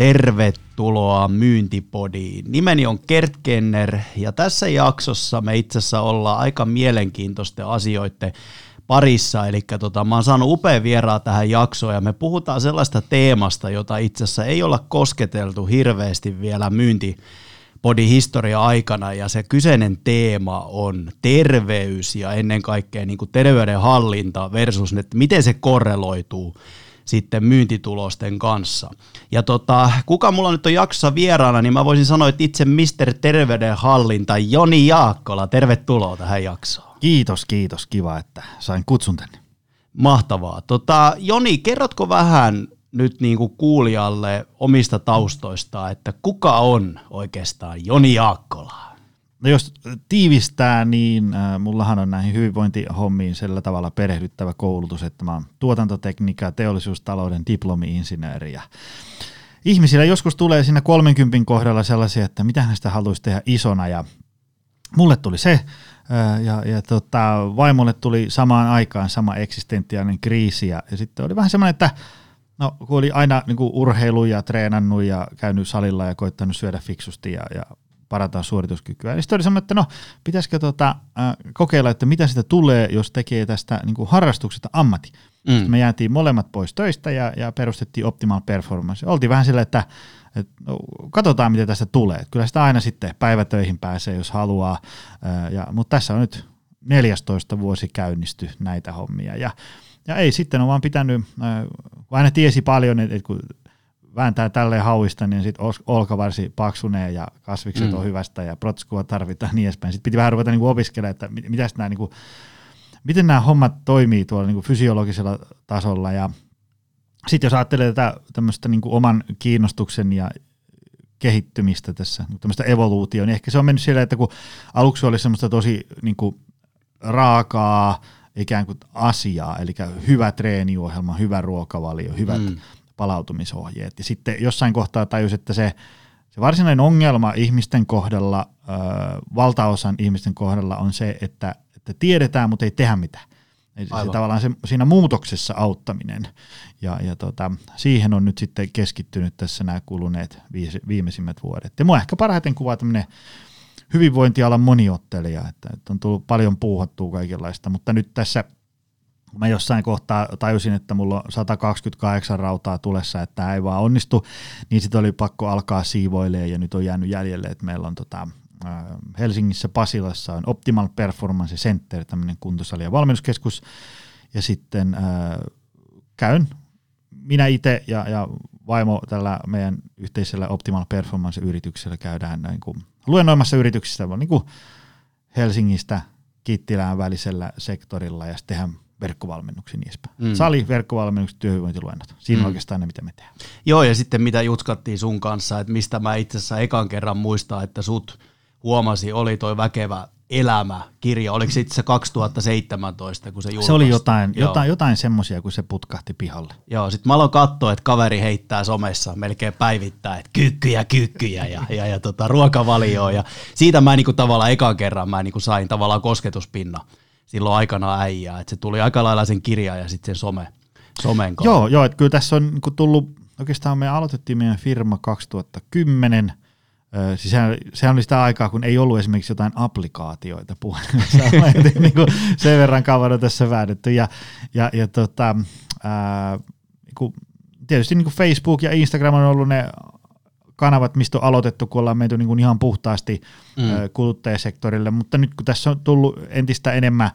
Tervetuloa Myyntipodiin. Nimeni on Kert Kenner ja tässä jaksossa me itse asiassa ollaan aika mielenkiintoisten asioiden parissa. Eli mä oon saanut upea vieraa tähän jaksoon ja me puhutaan sellaista teemasta, jota itse asiassa ei olla kosketeltu hirveästi vielä Myyntipodin historian aikana. Ja se kyseinen teema on terveys ja ennen kaikkea niin kuin terveydenhallinta versus että miten se korreloituu sitten myyntitulosten kanssa. Ja kuka mulla nyt on jaksossa vieraana, niin mä voisin sanoa, että itse Mr. Terveydenhallinta Joni Jaakkola, tervetuloa tähän jaksoon. Kiitos, kiva, että sain kutsun tänne. Mahtavaa. Joni, kerrotko vähän nyt niin kuin kuulijalle omista taustoista, että kuka on oikeastaan Joni Jaakkola? No jos tiivistää, niin mullahan on näihin hyvinvointihommiin sillä tavalla perehdyttävä koulutus, että mä oon tuotantotekniikka- ja teollisuustalouden diplomi-insinööri. Ja ihmisillä joskus tulee siinä 30 kohdalla sellaisia, että mitähän sitä haluaisi tehdä isona, ja mulle tuli se, vaimolle tuli samaan aikaan sama eksistentiaalinen kriisi, ja sitten oli vähän semmoinen, että no, kun oli aina niin kuin urheilu ja treenannut ja käynyt salilla ja koittanut syödä fiksusti ja parataan suorituskykyä. Eli sitten oli semmoinen, että no, pitäisikö kokeilla, että mitä sitä tulee, jos tekee tästä niin kuin harrastuksesta ammatti. Me jäätiin molemmat pois töistä ja perustettiin Optimal Performance. Oltiin vähän sillä, että no, katsotaan, mitä tästä tulee. Kyllä sitä aina sitten päivätöihin pääsee, jos haluaa. Mutta tässä on nyt 14 vuosi käynnisty näitä hommia. Ja ei sitten ole vaan pitänyt, aina tiesi paljon, että kun vääntää tälleen hauista, niin sitten olkavarsi paksunee ja kasvikset on hyvästä ja protskua tarvitaan niin edespäin. Sitten piti vähän ruveta niinku opiskelemaan, että miten nämä hommat toimii tuolla niinku fysiologisella tasolla. Ja sitten jos ajattelee tämmöistä niinku oman kiinnostuksen ja kehittymistä tässä, tämmöistä evoluutioon, niin ehkä se on mennyt siellä, että kun aluksi oli semmoista tosi niinku raakaa ikään kuin asiaa, eli hyvä treeniohjelma, hyvä ruokavalio, hyvät palautumisohjeet. Ja sitten jossain kohtaa tajus, että se varsinainen ongelma ihmisten kohdalla, valtaosan ihmisten kohdalla on se, että tiedetään, mutta ei tehdä mitään. Se tavallaan siinä muutoksessa auttaminen. Ja siihen on nyt sitten keskittynyt tässä nämä kuluneet viimeisimmät vuodet. Ja mua ehkä parhaiten kuvaa tämmöinen hyvinvointialan moniottelija, että on tullut paljon puuhattua kaikenlaista, mutta nyt tässä mä jossain kohtaa tajusin, että mulla on 128 rautaa tulessa, että tämä ei vaan onnistu, niin sitten oli pakko alkaa siivoilemaan ja nyt on jäänyt jäljelle, että meillä on Helsingissä Pasilassa on Optimal Performance Center, tämmöinen kuntosali- ja valmennuskeskus, ja sitten käyn minä itse ja vaimo tällä meidän yhteisellä Optimal Performance-yrityksellä käydään niin kuin luennoimassa yrityksistä, niin kuin Helsingistä Kittilään välisellä sektorilla ja sitten tehdään verkkovalmennuksen edespäin. Sali, verkkovalmennukset, työhyvinvointiluennot. Siinä oikeastaan ne, mitä me tehdään. Joo, ja sitten mitä jutskattiin sun kanssa, että mistä mä itse asiassa ekan kerran muistan, että sut huomasi, oli toi Väkevä elämä-kirja. Oliko se itse asiassa 2017, kun se julkaisi? Se oli jotain semmoisia, kun se putkahti pihalle. Joo, sit mä aloin katsoa, että kaveri heittää somessa melkein päivittäin, että kyykkyjä ja ruokavalioon. Ja siitä mä niinku tavallaan ekan kerran mä niinku sain tavallaan kosketuspinnan silloin aikanaan äijää, että se tuli aika lailla sen kirjaan ja sitten sen somen kautta. Joo, että kyllä tässä on tullut, oikeastaan me aloitettiin meidän firma 2010, siis sehän oli sitä aikaa, kun ei ollut esimerkiksi jotain applikaatioita puhelimessa, niin kuin sen verran kauan on tässä väännetty, tietysti niin kuin Facebook ja Instagram on ollut ne kanavat, mistä on aloitettu, kun ollaan menty niin ihan puhtaasti kuluttajasektorille, mutta nyt kun tässä on tullut entistä enemmän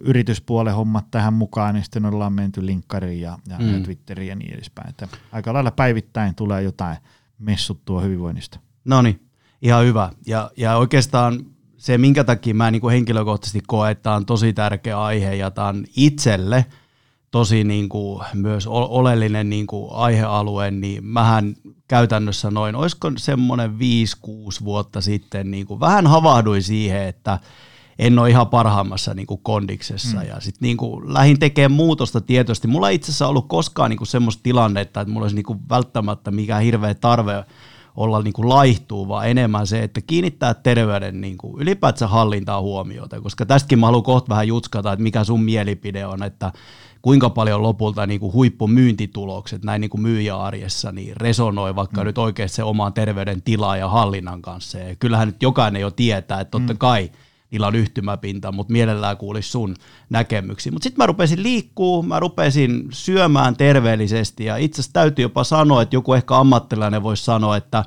yrityspuolen hommat tähän mukaan, niin sitten ollaan menty linkkariin ja Twitteriin ja niin edespäin. Että aika lailla päivittäin tulee jotain messuttua hyvinvoinnista. No niin, ihan hyvä. Ja oikeastaan se, minkä takia mä niin kuin henkilökohtaisesti koen, että tämä on tosi tärkeä aihe ja tämä on itselle tosi niin kuin myös oleellinen niin kuin aihealue, niin mähän käytännössä noin, olisiko semmoinen 5-6 vuotta sitten, niin kuin vähän havahduin siihen, että en ole ihan parhaimmassa niin kuin kondiksessa. Ja sitten niin kuin lähdin tekemään muutosta tietysti. Mulla ei itse asiassa ollut koskaan niin kuin semmoista tilannetta, että mulla olisi niin kuin välttämättä mikään hirveä tarve olla niin kuin laihtuu, vaan enemmän se, että kiinnittää terveyden niin kuin ylipäätään hallintaa huomiota, koska tästäkin mä haluan kohta vähän jutskata, että mikä sun mielipide on, että kuinka paljon lopulta niin kuin huippumyyntitulokset näin niin kuin myyjäarjessa niin resonoi vaikka nyt oikeasti se omaan terveyden tilaa ja hallinnan kanssa. Ja kyllähän nyt jokainen jo tietää, että totta kai niillä on yhtymäpinta, mutta mielellään kuulisi sun näkemyksiä. Mutta sitten mä rupesin liikkuu, mä rupesin syömään terveellisesti ja itse asiassa täytyy jopa sanoa, että joku ehkä ammattilainen voisi sanoa, että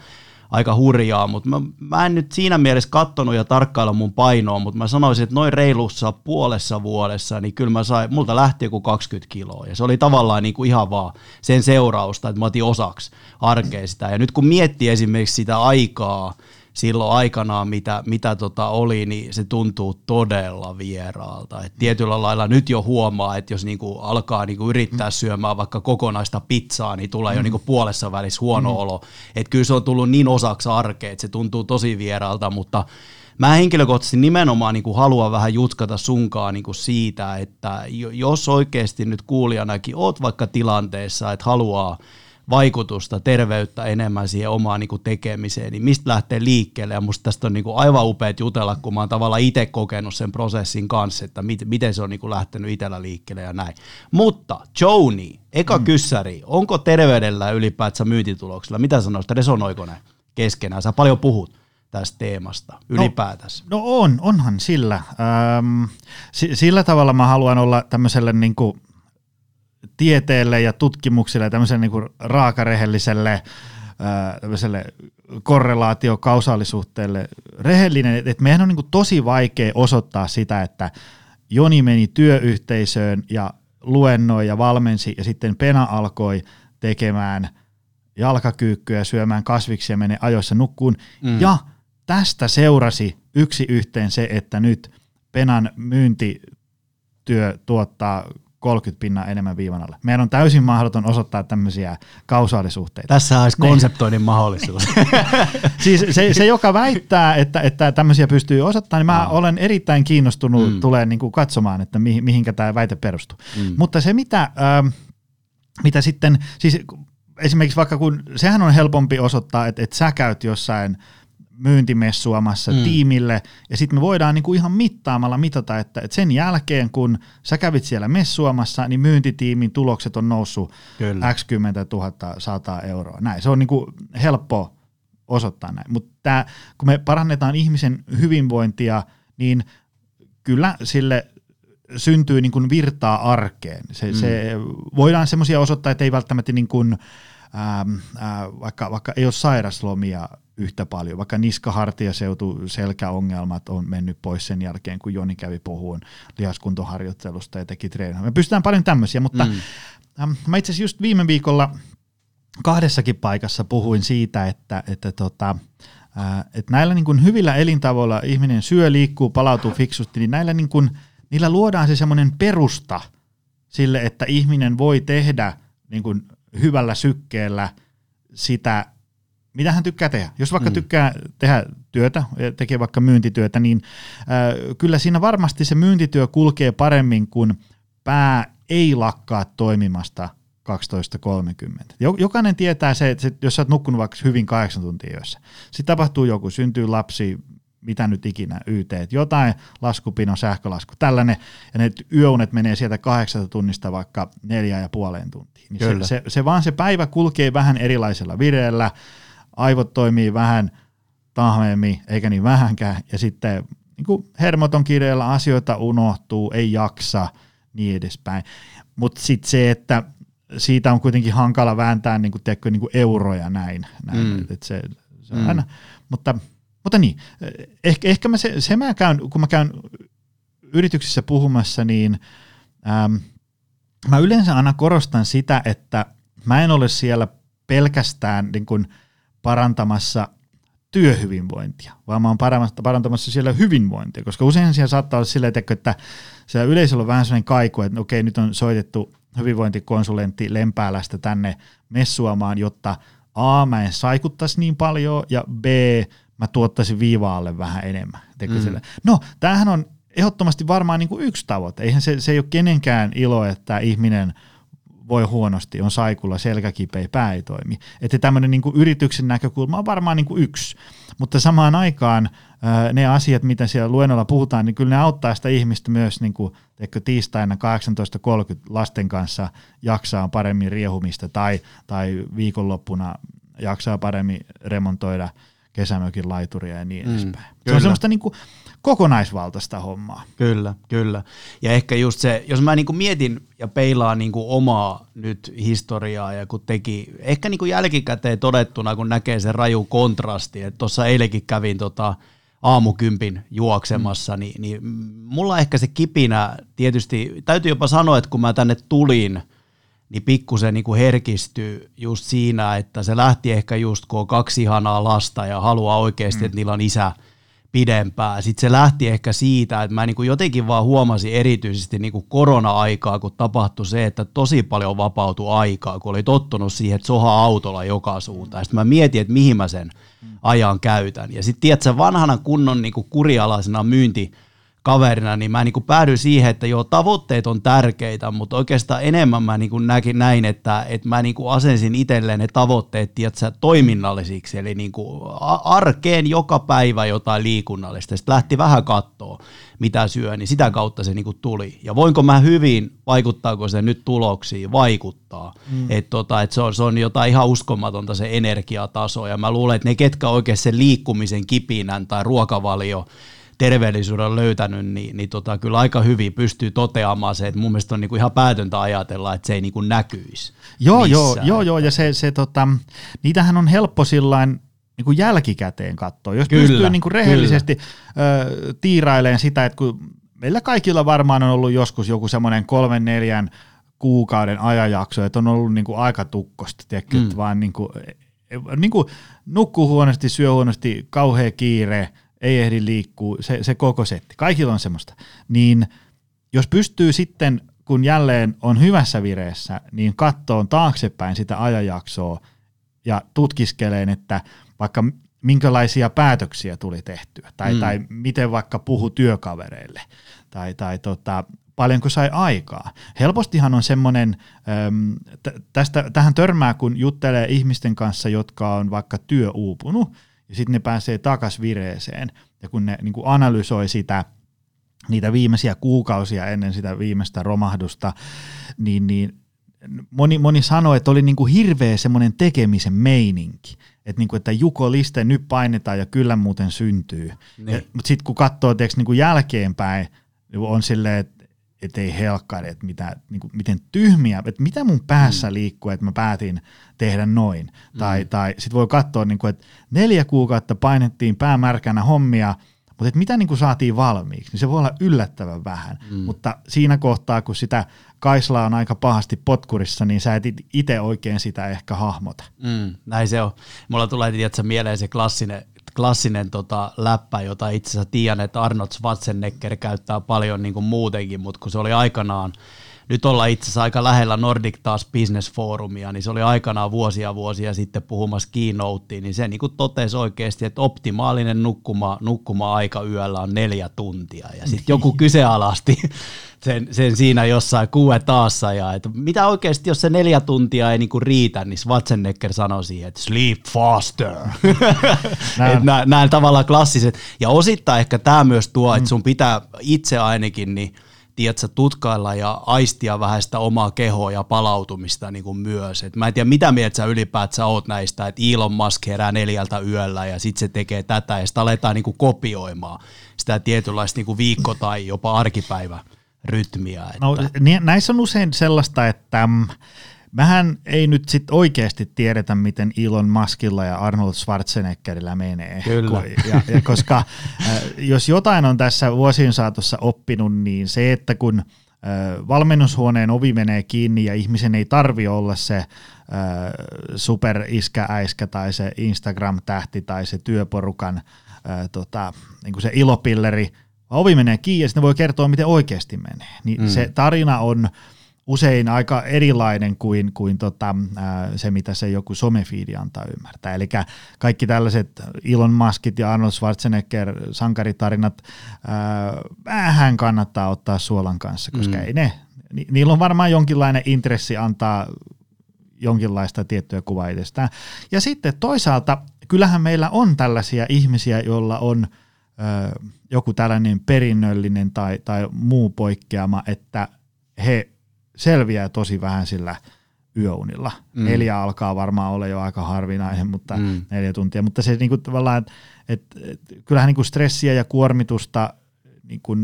aika hurjaa, mutta mä en nyt siinä mielessä katsonut ja tarkkailla mun painoa, mutta mä sanoisin, että noin reilussa puolessa vuodessa, niin kyllä mä sain, multa lähti joku 20 kiloa, ja se oli tavallaan niin kuin ihan vaan sen seurausta, että mä otin osaksi arkea sitä, ja nyt kun miettii esimerkiksi sitä aikaa, silloin aikanaan, mitä oli, niin se tuntuu todella vieraalta. Et tietyllä lailla nyt jo huomaa, että jos niinku alkaa niinku yrittää syömään vaikka kokonaista pizzaa, niin tulee jo niinku puolessa välissä huono olo. Et kyllä se on tullut niin osaksi arkea, että se tuntuu tosi vieraalta, mutta mä henkilökohtaisesti nimenomaan niinku haluan vähän jutkata sunkaan niinku siitä, että jos oikeasti nyt kuulijanakin oot vaikka tilanteessa, että haluaa vaikutusta, terveyttä enemmän siihen omaan niin kuin tekemiseen, niin mistä lähtee liikkeelle, ja musta tästä on niin kuin aivan upeat jutella, kun mä oon tavallaan itse kokenut sen prosessin kanssa, että miten se on niin kuin lähtenyt itsellä liikkeelle ja näin. Mutta Joni, eka kyssäri, onko terveydellä ylipäätään myyntituloksilla, mitä sanoisit, resonoiko ne keskenään? Sä paljon puhut tästä teemasta ylipäätänsä. No onhan sillä. Sillä tavalla mä haluan olla tämmöiselle niin kuin tieteelle ja tutkimuksille, tämmöiselle niin kuin raakarehelliselle korrelaatio-kausaalisuhteelle rehellinen, että meidän on niin kuin tosi vaikea osoittaa sitä, että Joni meni työyhteisöön ja luennoi ja valmensi ja sitten Pena alkoi tekemään jalkakyykkyä, syömään kasviksia ja menee ajoissa nukkuun ja tästä seurasi yksi yhteen se, että nyt Penan myyntityö tuottaa 30% enemmän viivan alle. Meidän on täysin mahdoton osoittaa tämmöisiä kausaalisuhteita. Tässä olisi konseptoinnin mahdollisuus. Siis se, joka väittää, että tämmöisiä pystyy osoittamaan, niin mä olen erittäin kiinnostunut tulee niin kuin katsomaan, että mihinkä tämä väite perustuu. Mutta se, mitä sitten, siis esimerkiksi vaikka kun, sehän on helpompi osoittaa, että sä käyt jossain myyntimessuamassa tiimille, ja sitten me voidaan niinku ihan mittaamalla mitata, että sen jälkeen, kun sä kävit siellä messuamassa, niin myyntitiimin tulokset on noussut X 10 100 €. Näin. Se on niinku helppo osoittaa näin. Mutta kun me parannetaan ihmisen hyvinvointia, niin kyllä sille syntyy niinku virtaa arkeen. Se voidaan semmoisia osoittaa, että ei välttämättä niinku, vaikka ei ole sairaslomia yhtä paljon, vaikka niska-hartiaseutu selkäongelmat on mennyt pois sen jälkeen, kun Joni kävi puhuun lihaskuntoharjoittelusta ja teki treenaa. Me pystytään paljon tämmöisiä, mutta mä itse asiassa just viime viikolla kahdessakin paikassa puhuin siitä, että näillä niin kuin hyvillä elintavoilla ihminen syö, liikkuu, palautuu fiksusti, niin näillä niin kuin, niillä luodaan se semmoinen perusta sille, että ihminen voi tehdä niin kuin hyvällä sykkeellä sitä, mitä hän tykkää tehdä. Jos vaikka tykkää tehdä työtä, tekee vaikka myyntityötä, niin kyllä siinä varmasti se myyntityö kulkee paremmin, kun pää ei lakkaa toimimasta 12.30. Jokainen tietää se, että jos sä oot nukkunut vaikka hyvin 8 tuntia yössä, sitten tapahtuu joku, syntyy lapsi, mitä nyt ikinä, yteet, jotain, laskupino, sähkölasku, tällainen, ja ne yöunet menee sieltä 8 tunnista vaikka 4,5 tuntiin. Niin se vaan se päivä kulkee vähän erilaisella vireellä, aivot toimii vähän tahmeemmin, eikä niin vähänkään, ja sitten niin kuin hermot on kireellä, asioita unohtuu, ei jaksa, niin edespäin. Mutta sitten se, että siitä on kuitenkin hankala vääntää niin kuin, tiedätkö, niin kuin euroja näin. Se on aina, mutta niin, ehkä mä kun mä käyn yrityksissä puhumassa, niin mä yleensä aina korostan sitä, että mä en ole siellä pelkästään niin kuin parantamassa työhyvinvointia, vaan mä oon parantamassa siellä hyvinvointia, koska usein siellä saattaa olla silleen, että siellä yleisöllä on vähän sellainen kaiku, että okei, nyt on soitettu hyvinvointikonsulentti Lempäälästä tänne messuamaan, jotta A, mä en saikuttaisi niin paljon, ja B, mä tuottaisin viivaalle vähän enemmän. No, tämähän on ehdottomasti varmaan niin kuin yksi tavoite. Eihän se ei ole kenenkään ilo, että ihminen voi huonosti, on saikulla, selkäkipeä, pää ei toimi. Että tämmöinen niin kuin yrityksen näkökulma on varmaan niin kuin yksi, mutta samaan aikaan ne asiat, mitä siellä luennolla puhutaan, niin kyllä ne auttaa sitä ihmistä myös niin kuin, tiistaina 18.30 lasten kanssa jaksaa paremmin riehumista tai viikonloppuna jaksaa paremmin remontoida kesämökin laituria ja niin edespäin. Se on semmoista niin kuin kokonaisvaltaista hommaa. Kyllä, kyllä. Ja ehkä just se, jos mä niinku mietin ja peilaan niinku omaa nyt historiaa ja kun teki, ehkä niinku jälkikäteen todettuna, kun näkee sen raju kontrasti, että tuossa eilenkin kävin aamukympin juoksemassa, niin mulla ehkä se kipinä tietysti, täytyy jopa sanoa, että kun mä tänne tulin, niin pikkusen niin kuin herkistyy just siinä, että se lähti ehkä just, kun on kaksi ihanaa lasta ja haluaa oikeasti, että niillä on isä pidempään. Sitten se lähti ehkä siitä, että mä niin kuin jotenkin vaan huomasin erityisesti niin kuin korona-aikaa, kun tapahtui se, että tosi paljon vapautui aikaa, kun oli tottunut siihen, että soha autolla joka suuntaan. Sitten mä mietin, että mihin mä sen ajan käytän. Ja sitten tiedätkö, vanhana kunnon niin kuin kurialaisena myyntikaverina, niin mä niin kuin päädyin siihen, että joo, tavoitteet on tärkeitä, mutta oikeastaan enemmän mä niin kuin näin, että mä niin kuin asensin itselleen ne tavoitteet tiedätkö, toiminnallisiksi, eli niin kuin arkeen joka päivä jotain liikunnallista. Sitten lähti vähän katsoa, mitä syö, niin sitä kautta se niin kuin tuli. Ja voinko mä hyvin, vaikuttaako se nyt tuloksiin, vaikuttaa. Että et se on jotain ihan uskomatonta se energiataso, ja mä luulen, että ne ketkä oikeasti sen liikkumisen kipinän tai ruokavalio, terveellisyyden löytänyt, niin kyllä aika hyvin pystyy toteamaan se, että mun mielestä on niinku ihan päätöntä ajatella, että se ei niinku näkyisi. Joo, ja se niitähän on helppo sillain niinku jälkikäteen katsoa, jos kyllä, pystyy niinku rehellisesti tiirailemaan sitä, että kun meillä kaikilla varmaan on ollut joskus joku semmoinen 3-4 kuukauden ajanjakso, että on ollut niinku aika tukkosta, tiedätkö, että vaan niinku nukkuu huonosti, syö huonosti, kauhea kiire, ei ehdi liikkuu, se koko setti. Kaikilla on semmoista. Niin jos pystyy sitten, kun jälleen on hyvässä vireessä, niin kattoon taaksepäin sitä ajanjaksoa ja tutkiskeleen, että vaikka minkälaisia päätöksiä tuli tehtyä tai miten vaikka puhu työkavereille tai paljonko sai aikaa. Helpostihan on semmoinen, tähän törmää, kun juttelee ihmisten kanssa, jotka on vaikka työuupunut, ja sitten ne pääsee takaisin vireeseen, ja kun ne niin kuin analysoi niitä viimeisiä kuukausia ennen sitä viimeistä romahdusta, niin moni sanoi, että oli niin kuin hirveä semmoinen tekemisen meininki, että Juko Liste nyt painetaan ja kyllä muuten syntyy. Niin. Mutta sitten kun katsoo niin kuin jälkeenpäin, on silleen, että ei helkkari, että miten tyhmiä, että mitä mun päässä liikkuu, että mä päätin tehdä noin. Tai sit voi katsoa, että 4 kuukautta painettiin päämärkänä hommia, mutta että mitä saatiin valmiiksi, niin se voi olla yllättävän vähän. Mutta siinä kohtaa, kun sitä kaislaa on aika pahasti potkurissa, niin sä et itse oikein sitä ehkä hahmota. Näin se on. Mulla tulee tietysti mieleen se klassinen läppä, jota itse asiassa tiedän, että Arnold Schwarzenegger käyttää paljon niin kuin muutenkin, mutta kun se oli aikanaan, nyt ollaan itse asiassa aika lähellä NordicTaz Business Forumia, niin se oli aikanaan vuosia sitten puhumassa keynotea, niin se niin kuin totesi oikeasti, että optimaalinen nukkuma-aika yöllä on 4 tuntia, ja sitten joku kyseenalaisti sen siinä jossain QE:ssa, ja että mitä oikeasti, jos se 4 tuntia ei niinku riitä, niin Schwarzenegger sanoi siihen, että sleep faster. Nämä tavallaan klassiset, ja osittain ehkä tämä myös tuo, että sun pitää itse ainakin niin tiedätkö, tutkailla ja aistia vähän sitä omaa kehoa ja palautumista niin kuin myös. Et mä en tiedä, mitä mieltä sä ylipäätään oot näistä, että Elon Musk herää 4 yöllä ja sitten se tekee tätä ja sitten aletaan niin kuin kopioimaan sitä tietynlaista niin kuin viikko- tai jopa arkipäivärytmiä. Että. No, näissä on usein sellaista, että mähän ei nyt sit oikeasti tiedetä, miten Elon Muskilla ja Arnold Schwarzeneggerillä menee. Kyllä. Ja koska jos jotain on tässä vuosien saatossa oppinut, niin se, että kun valmennushuoneen ovi menee kiinni ja ihmisen ei tarvi olla se superiskääiskä tai se Instagram-tähti tai se työporukan niin kuin se ilopilleri, ovi menee kiinni ja sitten voi kertoa, miten oikeasti menee. Niin se tarina on usein aika erilainen kuin se, mitä se joku somefiidi antaa ymmärtää. Eli kaikki tällaiset Elon Muskit ja Arnold Schwarzenegger sankaritarinat vähän kannattaa ottaa suolan kanssa, koska ei ne niillä on varmaan jonkinlainen intressi antaa jonkinlaista tiettyä kuvaa itsestään. Ja sitten toisaalta kyllähän meillä on tällaisia ihmisiä, joilla on joku tällainen perinnöllinen tai muu poikkeama, että he selviää tosi vähän sillä yöunilla. 4 alkaa varmaan olla jo aika harvinainen, mutta 4 tuntia. Mutta se niinku tavallaan, että kyllähän niinku stressiä ja kuormitusta niinku,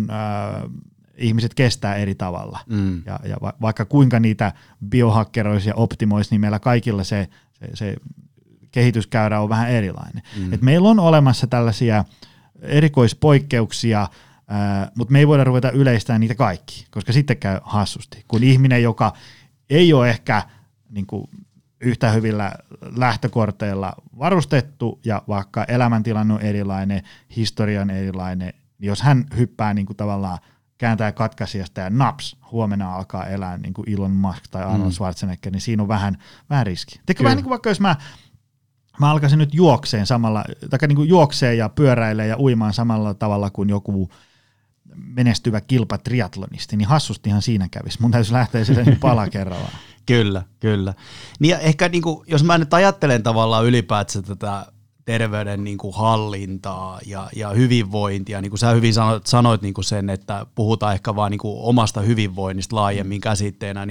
ihmiset kestää eri tavalla. Ja vaikka kuinka niitä biohakkeroisi ja optimoisi, niin meillä kaikilla se kehityskäyrä on vähän erilainen. Et meillä on olemassa tällaisia erikoispoikkeuksia, mutta me ei voida ruveta yleistämään niitä kaikki, koska sitten käy hassusti. Kun ihminen, joka ei ole ehkä niin kuin yhtä hyvillä lähtökorteilla varustettu ja vaikka elämäntilanne on erilainen, historian erilainen, niin jos hän hyppää niin kuin tavallaan kääntää katkaisijasta ja naps, huomenna alkaa elää niin kuin Elon Musk tai Arnold Schwarzenegger, niin siinä on vähän riski. Tekee vähän niin kuin vaikka jos mä alkaisin nyt juokseen samalla, tai niin kuin juokseen ja pyöräilee ja uimaan samalla tavalla kuin joku menestyvä kilpatriatlonisti, niin hassustihan siinä kävisi. Mun täytyisi lähteä silleen pala kerrallaan. Kyllä. Niin ja ehkä niin kuin, jos mä nyt ajattelen tavallaan ylipäätään tätä terveyden niin kuin hallintaa ja hyvinvointia, niin kuin sä hyvin sanoit niin kuin sen, että puhutaan ehkä vaan niin kuin omasta hyvinvoinnista laajemmin käsitteenä,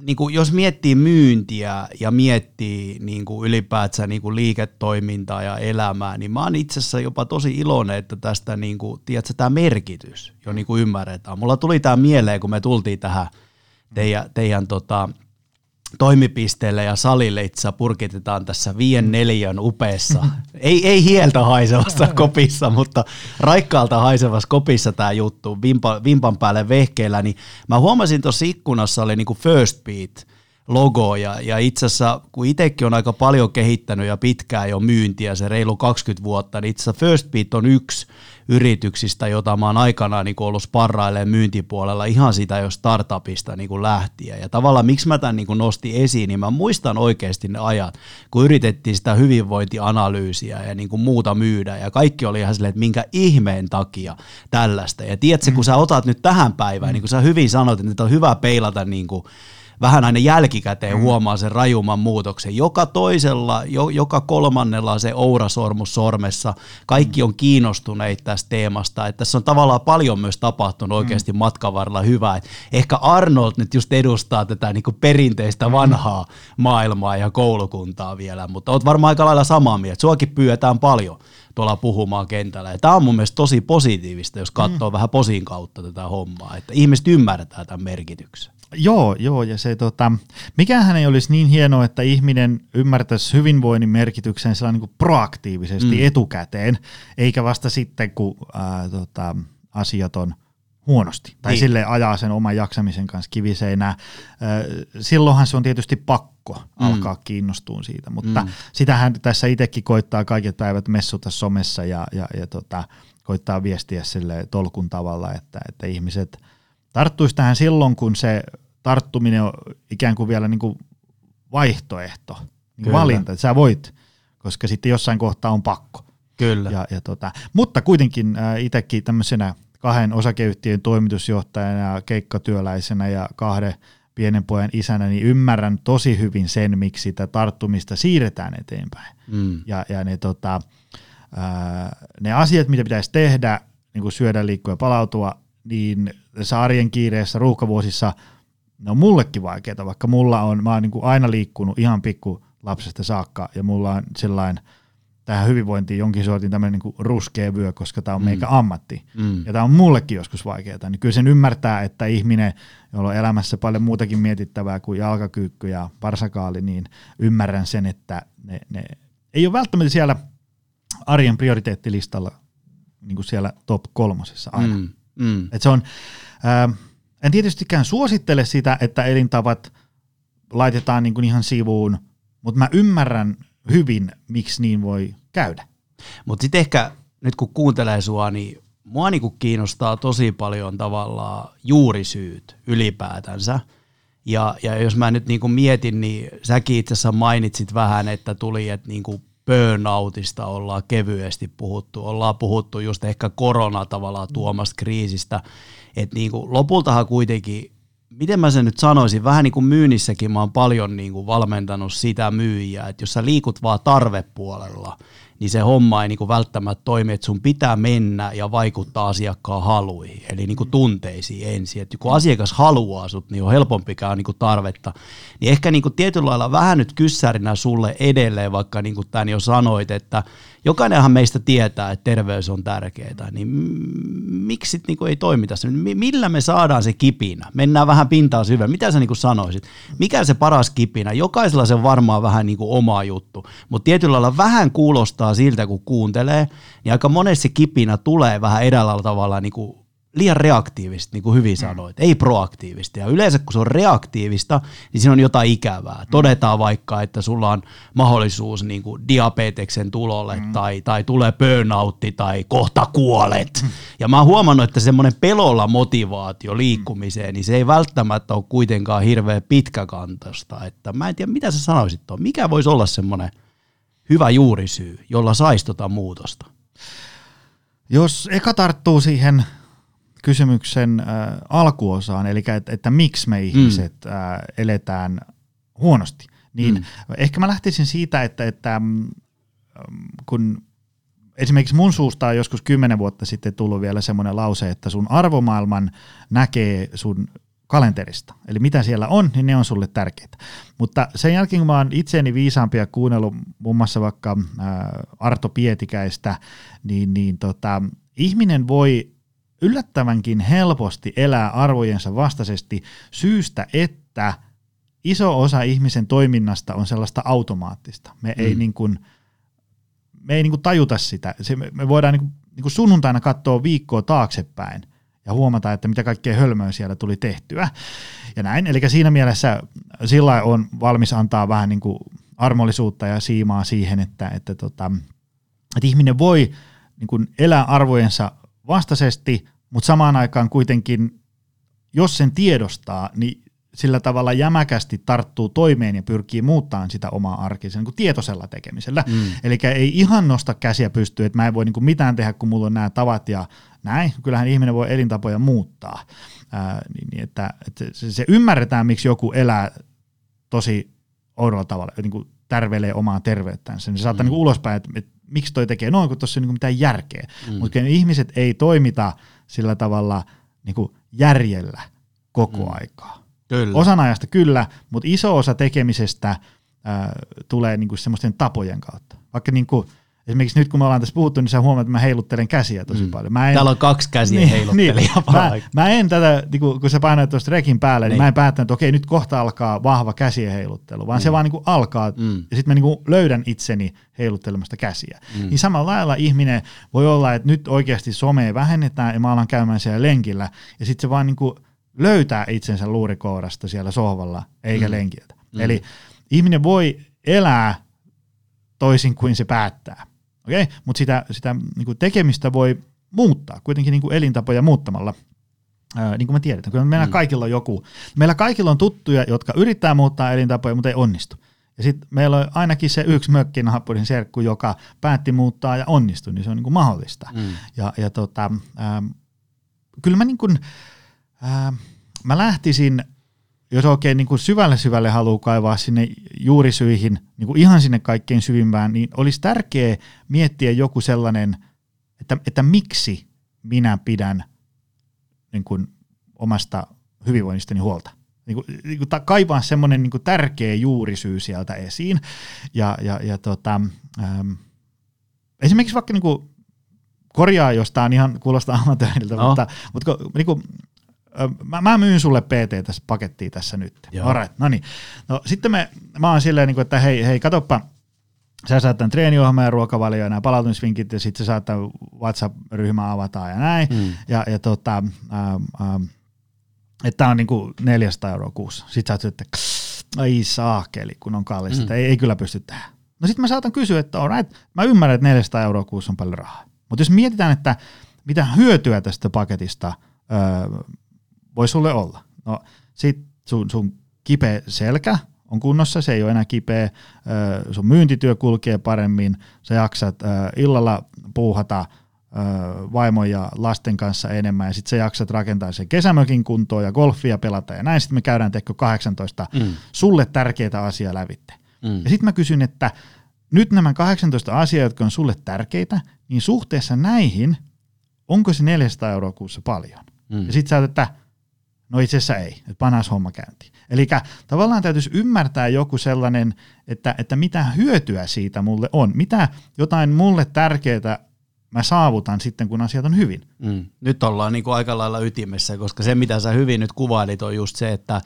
niin kuin jos miettii myyntiä ja miettii niin kuin ylipäätään niin kuin liiketoimintaa ja elämää, niin mä oon itse asiassa jopa tosi iloinen, että tästä niin kuin, tiedätkö, tämä merkitys jo niin kuin ymmärretään. Mulla tuli tämä mieleen, kun me tultiin tähän teidän toimipisteelle ja salille itse asiassa purkitetaan tässä 5/4 upeassa, ei hieltä haisevassa kopissa, mutta raikkaalta haisevassa kopissa tämä juttu, vimpan päälle vehkeellä, niin mä huomasin tuossa ikkunassa oli niinku First Beat -logo ja itse asiassa kun itsekin on aika paljon kehittänyt ja pitkään jo myyntiä, se reilu 20 vuotta, niin itse asiassa First Beat on yksi yrityksistä, jota mä oon aikanaan niin ollut sparrailemaan myyntipuolella ihan sitä jo startupista niin lähtien. Ja tavallaan miksi mä tämän niin nostin esiin, niin mä muistan oikeasti ne ajat, kun yritettiin sitä hyvinvointianalyysiä ja niin muuta myydä. Ja kaikki oli ihan silleen, että minkä ihmeen takia tällaista. Ja tiedätkö, kun sä otat nyt tähän päivään, niin kuin sä hyvin sanoit, että on hyvä peilata niin kuin vähän aina jälkikäteen huomaa sen rajuman muutoksen. Joka toisella, joka kolmannella on se ourasormus sormessa. Kaikki on kiinnostuneita tästä teemasta. Että tässä on tavallaan paljon myös tapahtunut oikeasti matkan varrella hyvää. Et ehkä Arnold nyt just edustaa tätä niinku perinteistä vanhaa maailmaa ja koulukuntaa vielä. Mutta oot varmaan aika lailla samaa mieltä. Suakin pyydetään paljon tuolla puhumaan kentällä. Ja tämä on mun mielestä tosi positiivista, jos katsoo vähän posin kautta tätä hommaa. Että ihmiset ymmärtää tämän merkityksen. Joo, ja se mikähän ei olisi niin hienoa, että ihminen ymmärtäisi hyvinvoinnin merkityksen sellainen niin kuin proaktiivisesti etukäteen, eikä vasta sitten, kun asiat on huonosti, tai silleen ajaa sen oman jaksamisen kanssa kiviseinää. Silloinhan se on tietysti pakko alkaa kiinnostua siitä, mutta sitähän tässä itsekin koittaa kaiket päivät messuta somessa ja koittaa viestiä sille tolkun tavalla, että ihmiset tarttuisi tähän silloin, kun se tarttuminen on ikään kuin vielä niin kuin vaihtoehto, niin valinta, että sä voit, koska sitten jossain kohtaa on pakko. Kyllä. Mutta kuitenkin itsekin tämmöisenä 2 osakeyhtiön toimitusjohtajana ja keikkatyöläisenä ja 2 pienen pojan isänä, niin ymmärrän tosi hyvin sen, miksi sitä tarttumista siirretään eteenpäin. Ja ne asiat, mitä pitäisi tehdä, niin kuin syödä, liikkua ja palautua, niin tässä arjen kiireessä ruuhkavuosissa ne on mullekin vaikeita, vaikka mä oon niin kuin aina liikkunut ihan pikku lapsesta saakka ja mulla on sellainen tähän hyvinvointiin jonkin sortin tämmöinen niin kuin ruskea vyö, koska tämä on meikä ammatti. Ja tämä on mullekin joskus vaikeaa, niin kyllä sen ymmärtää, että ihminen, jolla on elämässä paljon muutakin mietittävää kuin jalkakyykky ja parsakaali, niin ymmärrän sen, että ne ei ole välttämättä siellä arjen prioriteettilistalla niin kuin siellä top 3 aina. Et se on, en tietystikään suosittele sitä, että elintavat laitetaan niin kuin ihan sivuun, mutta mä ymmärrän hyvin, miksi niin voi käydä. Mutta sitten ehkä nyt kun kuuntelee sua, niin mua niin kuin kiinnostaa tosi paljon tavallaan juurisyyt ylipäätänsä. Ja jos mä nyt niin kuin mietin, niin säkin itse asiassa mainitsit vähän, että tuli, että niin kuin burnoutista ollaan kevyesti puhuttu. Ollaan puhuttu just ehkä korona tavallaan tuomasta kriisistä. Että niin kuin lopultahan kuitenkin, miten mä sen nyt sanoisin, vähän niin kuin myynnissäkin mä oon paljon niin kuin valmentanut sitä myyjää, että jos sä liikut vaan tarvepuolella, niin se homma ei niin kuin välttämättä toimi, että sun pitää mennä ja vaikuttaa asiakkaan haluihin, eli niin kuin tunteisiin ensin. Että kun asiakas haluaa sut, niin on helpompi käydä niin kuin tarvetta. Niin ehkä niin kuin tietyllä lailla vähän nyt kyssärinä sulle edelleen, vaikka niin kuin tän jo sanoit, että jokainenhan meistä tietää, että terveys on tärkeää, niin miksi sit niin kuin ei toimita se? Millä me saadaan se kipinä? Mennään vähän pintaan syvään. Mitä sä niin kuin sanoisit? Mikä se paras kipinä? Jokaisella se on varmaan vähän niin kuin oma juttu, mutta tietyllä lailla vähän kuulostaa siltä, kun kuuntelee, niin aika monessa kipinä tulee vähän edellä tavalla niin kuin liian reaktiivisesti, niin kuin hyvin sanoit, ei proaktiivista. Ja yleensä kun se on reaktiivista, niin siinä on jotain ikävää. Todetaan vaikka, että sulla on mahdollisuus niin kuin diabeteksen tulolle tai tulee burnoutti tai kohta kuolet. Ja mä oon huomannut, että semmoinen pelolla motivaatio liikkumiseen, niin se ei välttämättä ole kuitenkaan hirveän pitkäkantoista. Että mä en tiedä, mitä sä sanoisit tuon. Mikä voisi olla semmoinen hyvä juurisyy, jolla saisi tota muutosta? Jos eka tarttuu siihen kysymyksen alkuosaan, eli että miksi me ihmiset eletään huonosti, niin ehkä mä lähtisin siitä, että kun esimerkiksi mun suusta on joskus 10 vuotta sitten tullut vielä semmoinen lause, että sun arvomaailman näkee sun kalenterista. Eli mitä siellä on, niin ne on sulle tärkeitä. Mutta sen jälkeen, kun mä oon itseäni viisaampi ja kuunnellut muun muassa vaikka Arto Pietikäistä, niin ihminen voi yllättävänkin helposti elää arvojensa vastaisesti syystä, että iso osa ihmisen toiminnasta on sellaista automaattista. Me ei tajuta sitä. Me voidaan niin kuin sunnuntaina katsoa viikkoa taaksepäin ja huomata, että mitä kaikkea hölmöä siellä tuli tehtyä ja näin. Eli siinä mielessä sillä on valmis antaa vähän niin kuin armollisuutta ja siimaa siihen, että ihminen voi niin kuin elää arvojensa vastaisesti, mutta samaan aikaan kuitenkin, jos sen tiedostaa, niin sillä tavalla jämäkästi tarttuu toimeen ja pyrkii muuttamaan sitä omaa arkeensa niin kuin tietoisella tekemisellä. Eli ei ihan nosta käsiä pystyyn, että mä en voi niin kuin mitään tehdä, kun mulla on nämä tavat ja näin. Kyllähän ihminen voi elintapoja muuttaa. Se ymmärretään, miksi joku elää tosi oudolla tavalla, niin kuin tärvelee omaa terveyttänsä. Se saattaa niin kuin ulospäin, että miksi toi tekee noin, kun tuossa ei ole niin kuin mitään järkeä. Mutta ihmiset ei toimita sillä tavalla niin kuin järjellä koko aikaa. Kyllä. Osan ajasta kyllä, mutta iso osa tekemisestä tulee niinku semmoisten tapojen kautta. Vaikka niinku, esimerkiksi nyt kun me ollaan tässä puhuttu, niin sä huomaat, että mä heiluttelen käsiä tosi paljon. Täällä on 2 käsiä heiluttelijaa. Mä en tätä, niinku, kun sä painoit tuosta rekin päälle, niin mä en päättänyt, että okei, nyt kohta alkaa vahva käsien heiluttelu, vaan se vaan niinku alkaa, ja sitten mä niinku löydän itseni heiluttelemasta käsiä. Niin samalla lailla ihminen voi olla, että nyt oikeasti somea vähennetään, ja mä alan käymään siellä lenkillä, ja sitten se vaan niinku löytää itsensä luurikourasta siellä sohvalla, eikä lenkiltä. Eli ihminen voi elää toisin kuin se päättää. Okay? Mutta sitä niin kuin tekemistä voi muuttaa, kuitenkin niin kuin elintapoja muuttamalla, niin kuin me tiedetään. Kyllä meillä kaikilla on joku. Meillä kaikilla on tuttuja, jotka yrittää muuttaa elintapoja, mutta ei onnistu. Ja sitten meillä on ainakin se yksi mökkinahappurin serkku, joka päätti muuttaa ja onnistui, niin se on niin kuin mahdollista. Kyllä mä niin kuin mä lähtisin, jos oikein niin kuin syvälle haluaa kaivaa sinne juurisyihin, niin kuin ihan sinne kaikkein syvimpään, niin olisi tärkeää miettiä joku sellainen, että miksi minä pidän niin kuin omasta hyvinvoinnistani huolta. Niin kuin kaivaa semmoinen niin kuin tärkeä juurisyy sieltä esiin. Esimerkiksi vaikka niin kuin korjaa, jos tämä on ihan kuulostaa amatööriltä, mutta niin kuin, mä myyn sulle PT tässä pakettia tässä nyt. Alright, no niin. No sitten mä oon silleen, että hei katoppa, sä saat tämän treeniohjelman ja ruokavalioon ja nämä palautumisvinkit ja sit sä saat tämän WhatsApp-ryhmän avataan ja näin. Että tää on niinku 400 € kuussa. Sit sä oot että ai saakeli, kun on kallista. Ei kyllä pysty tähän. No sit mä saatan kysyä, että alright, mä ymmärrän, että 400 € kuussa on paljon rahaa. Mutta jos mietitään, että mitä hyötyä tästä paketista voi sulle olla. No sit sun kipeä selkä on kunnossa, se ei ole enää kipeä, sun myyntityö kulkee paremmin, sä jaksat illalla puuhata vaimon ja lasten kanssa enemmän, ja sitten sä jaksat rakentaa sen kesämökin kuntoon ja golfia pelata, ja näin sitten me käydään tehkö 18 sulle tärkeitä asiaa lävitte. Ja sitten mä kysyn, että nyt nämä 18 asiaa, jotka on sulle tärkeitä, niin suhteessa näihin, onko se 400 euroa kuussa paljon? Ja sitten sä oot, että no itse asiassa ei, että panas homma käyntiin. Eli tavallaan täytyisi ymmärtää joku sellainen, että mitä hyötyä siitä mulle on, mitä jotain mulle tärkeää mä saavutan sitten, kun asiat on hyvin. Nyt ollaan niin kuin aika lailla ytimessä, koska se, mitä sä hyvin nyt kuvailit, on just se, että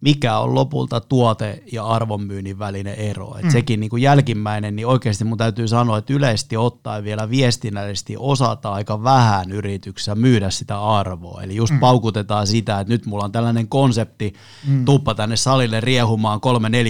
mikä on lopulta tuote- ja arvonmyynnin välinen ero. Et sekin niin kuin jälkimmäinen, niin oikeasti mun täytyy sanoa, että yleisesti ottaen vielä viestinnällisesti osata aika vähän yrityksessä myydä sitä arvoa. Eli just paukutetaan sitä, että nyt mulla on tällainen konsepti, tuppa tänne salille riehumaan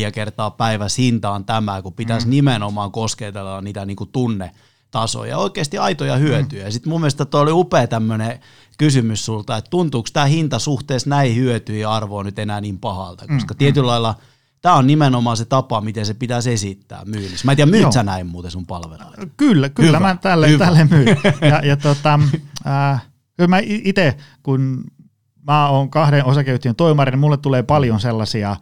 3-4 kertaa päivässä, hinta on tämä, kun pitäisi nimenomaan kosketella niitä niin kuin tunnetasoja, oikeasti aitoja hyötyjä. Ja sitten mun mielestä toi oli upea tämmöinen kysymys sulta, että tuntuuko tämä hinta suhteessa näin hyötyjä ja arvoa nyt enää niin pahalta, koska tietyllä lailla tämä on nimenomaan se tapa, miten se pitäisi esittää myynnissä. Mä en tiedä, myyt sä näin muuten sun palveluita? Kyllä, hyvä. Mä tälleen myyn. Kyllä mä itse, kun mä oon 2 osakeyhtiön toimari, niin mulle tulee paljon sellaisia,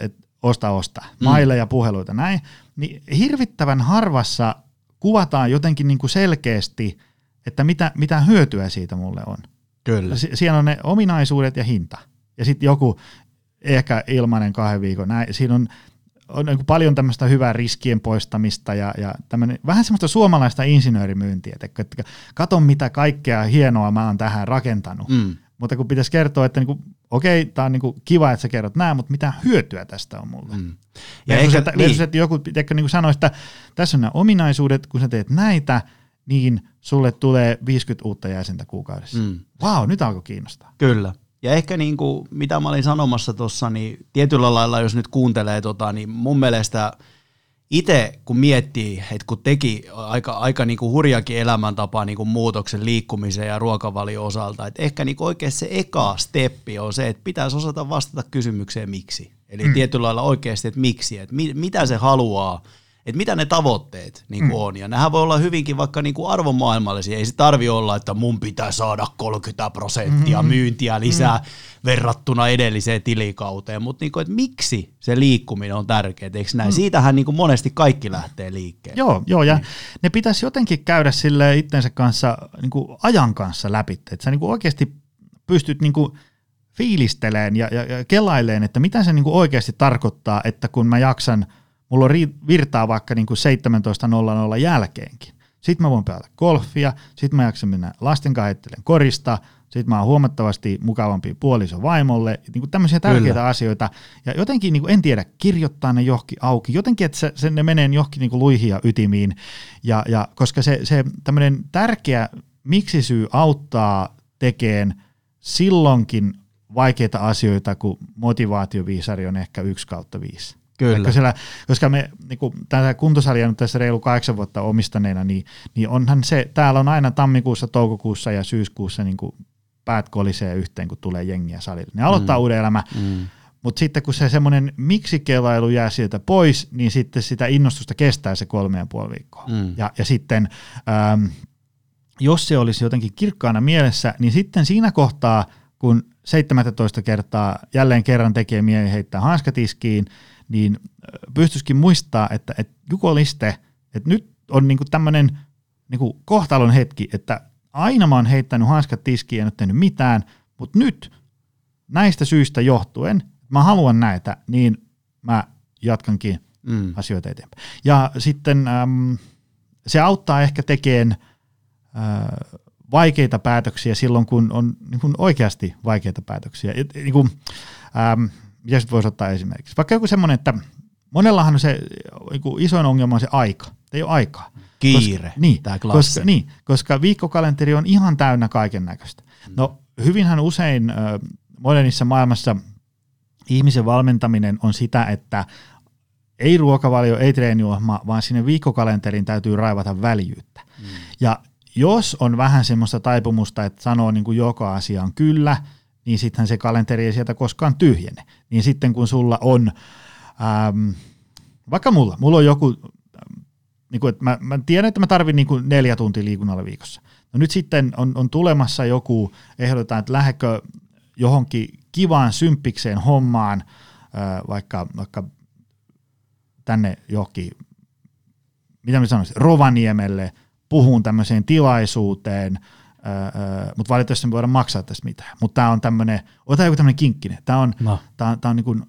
että osta, maileja, puheluita, näin, niin hirvittävän harvassa kuvataan jotenkin niin kuin selkeästi, että mitä hyötyä siitä mulle on. Kyllä. Siinä on ne ominaisuudet ja hinta. Ja sitten joku ehkä ilmainen 2 viikon. Siinä on niin kuin paljon tämmöistä hyvää riskien poistamista ja vähän semmoista suomalaista insinöörimyyntiä. Että kato mitä kaikkea hienoa mä oon tähän rakentanut. Mutta kun pitäisi kertoa, että niinku, okei, tämä on niinku kiva, että sä kerrot nämä, mutta mitä hyötyä tästä on mulle. Ja että joku niinku sanoisi, että tässä on nämä ominaisuudet, kun sä teet näitä, niin sulle tulee 50 uutta jäsentä kuukaudessa. Vau, nyt alkoi kiinnostaa. Kyllä. Ja ehkä niin kuin, mitä mä olin sanomassa tuossa, niin tietyllä lailla, jos nyt kuuntelee, niin mun mielestä itse kun miettii, että kun teki aika niin kuin hurjakin elämäntapa niin kuin muutoksen liikkumisen ja ruokavalion osalta, että ehkä niin kuin oikeasti se eka steppi on se, että pitäisi osata vastata kysymykseen miksi. Eli tietyllä lailla oikeasti, että miksi, että mitä se haluaa. Että mitä ne tavoitteet niin kuin on, ja nämähän voi olla hyvinkin vaikka niin kuin arvomaailmallisia, ei se tarvitse olla, että mun pitää saada 30% myyntiä lisää verrattuna edelliseen tilikauteen, mutta niin kuin, että miksi se liikkuminen on tärkeää, eikö näin? Siitähän niin kuin monesti kaikki lähtee liikkeelle. Joo, ja ne pitäisi jotenkin käydä sille itsensä kanssa, niin kuin ajan kanssa läpi, että sä niin kuin oikeasti pystyt niin kuin fiilisteleen ja kelaileen, että mitä se niin kuin oikeasti tarkoittaa, että kun mä jaksan, mulla on virtaa vaikka niinku 17.00 jälkeenkin. Sitten mä voin pelata golfia, sitten mä jaksan mennä lasten kanssa heittelen korista, sitten mä oon huomattavasti mukavampi puoliso vaimolle. Niinku tämmöisiä tärkeitä asioita. Ja jotenkin, niinku, en tiedä, kirjoittaa ne johonkin auki. Jotenkin, että ne menee johonkin niinku luihin ja ytimiin. Ja koska se tämmöinen tärkeä miksi syy auttaa tekemään silloinkin vaikeita asioita, kun motivaatioviisari on ehkä 1/5. Kyllä. Koska me niinku tätä kuntosalia nyt tässä reilu 8 vuotta omistaneena, niin onhan se, täällä on aina tammikuussa, toukokuussa ja syyskuussa niinku päät kolisee yhteen, kun tulee jengiä salille. Ne aloittaa uuden elämän, mutta sitten kun se semmoinen miksi-kelailu jää sieltä pois, niin sitten sitä innostusta kestää se 3,5 viikkoa. Ja sitten jos se olisi jotenkin kirkkaana mielessä, niin sitten siinä kohtaa, kun 17 kertaa jälleen kerran tekee mieli heittää hanskatiskiin, niin pystyisikin muistaa, että jukoliste, että nyt on niinku tämmöinen niinku kohtalon hetki, että aina mä oon heittänyt hanskat tiskiin, en ole tehnyt mitään, mutta nyt näistä syistä johtuen, mä haluan näitä, niin mä jatkankin asioita eteenpäin. Ja sitten se auttaa ehkä tekemään vaikeita päätöksiä silloin, kun on niin kun oikeasti vaikeita päätöksiä. Niin kun, mitä sitten voisi ottaa esimerkiksi? Vaikka joku semmoinen, että monellahan se isoin ongelma on se aika. Ei ole aikaa. Kiire. Koska viikkokalenteri on ihan täynnä kaiken näköistä. No hyvinhän usein modernissa maailmassa ihmisen valmentaminen on sitä, että ei ruokavalio, ei treeniohjelma, vaan sinne viikkokalenteriin täytyy raivata väljyyttä. Ja jos on vähän semmoista taipumusta, että sanoo niin kuin joka asiaan kyllä, niin sittenhän se kalenteri ei sieltä koskaan tyhjene. Niin sitten kun sulla on Vaikka mulla on joku, että mä tiedän, että mä tarvin 4 tuntia liikunnalla viikossa. No nyt sitten on tulemassa joku, ehdotetaan, että lähdekö johonkin kivaan symppikseen hommaan, vaikka tänne johonkin, mitä mä sanoisin, Rovaniemelle, puhun tämmöiseen tilaisuuteen, mutta valitettavasti me voidaan maksaa tästä mitään. Mutta tämä on tämmöinen, otetaan joku tämmöinen kinkkinen, tämä on niin kuin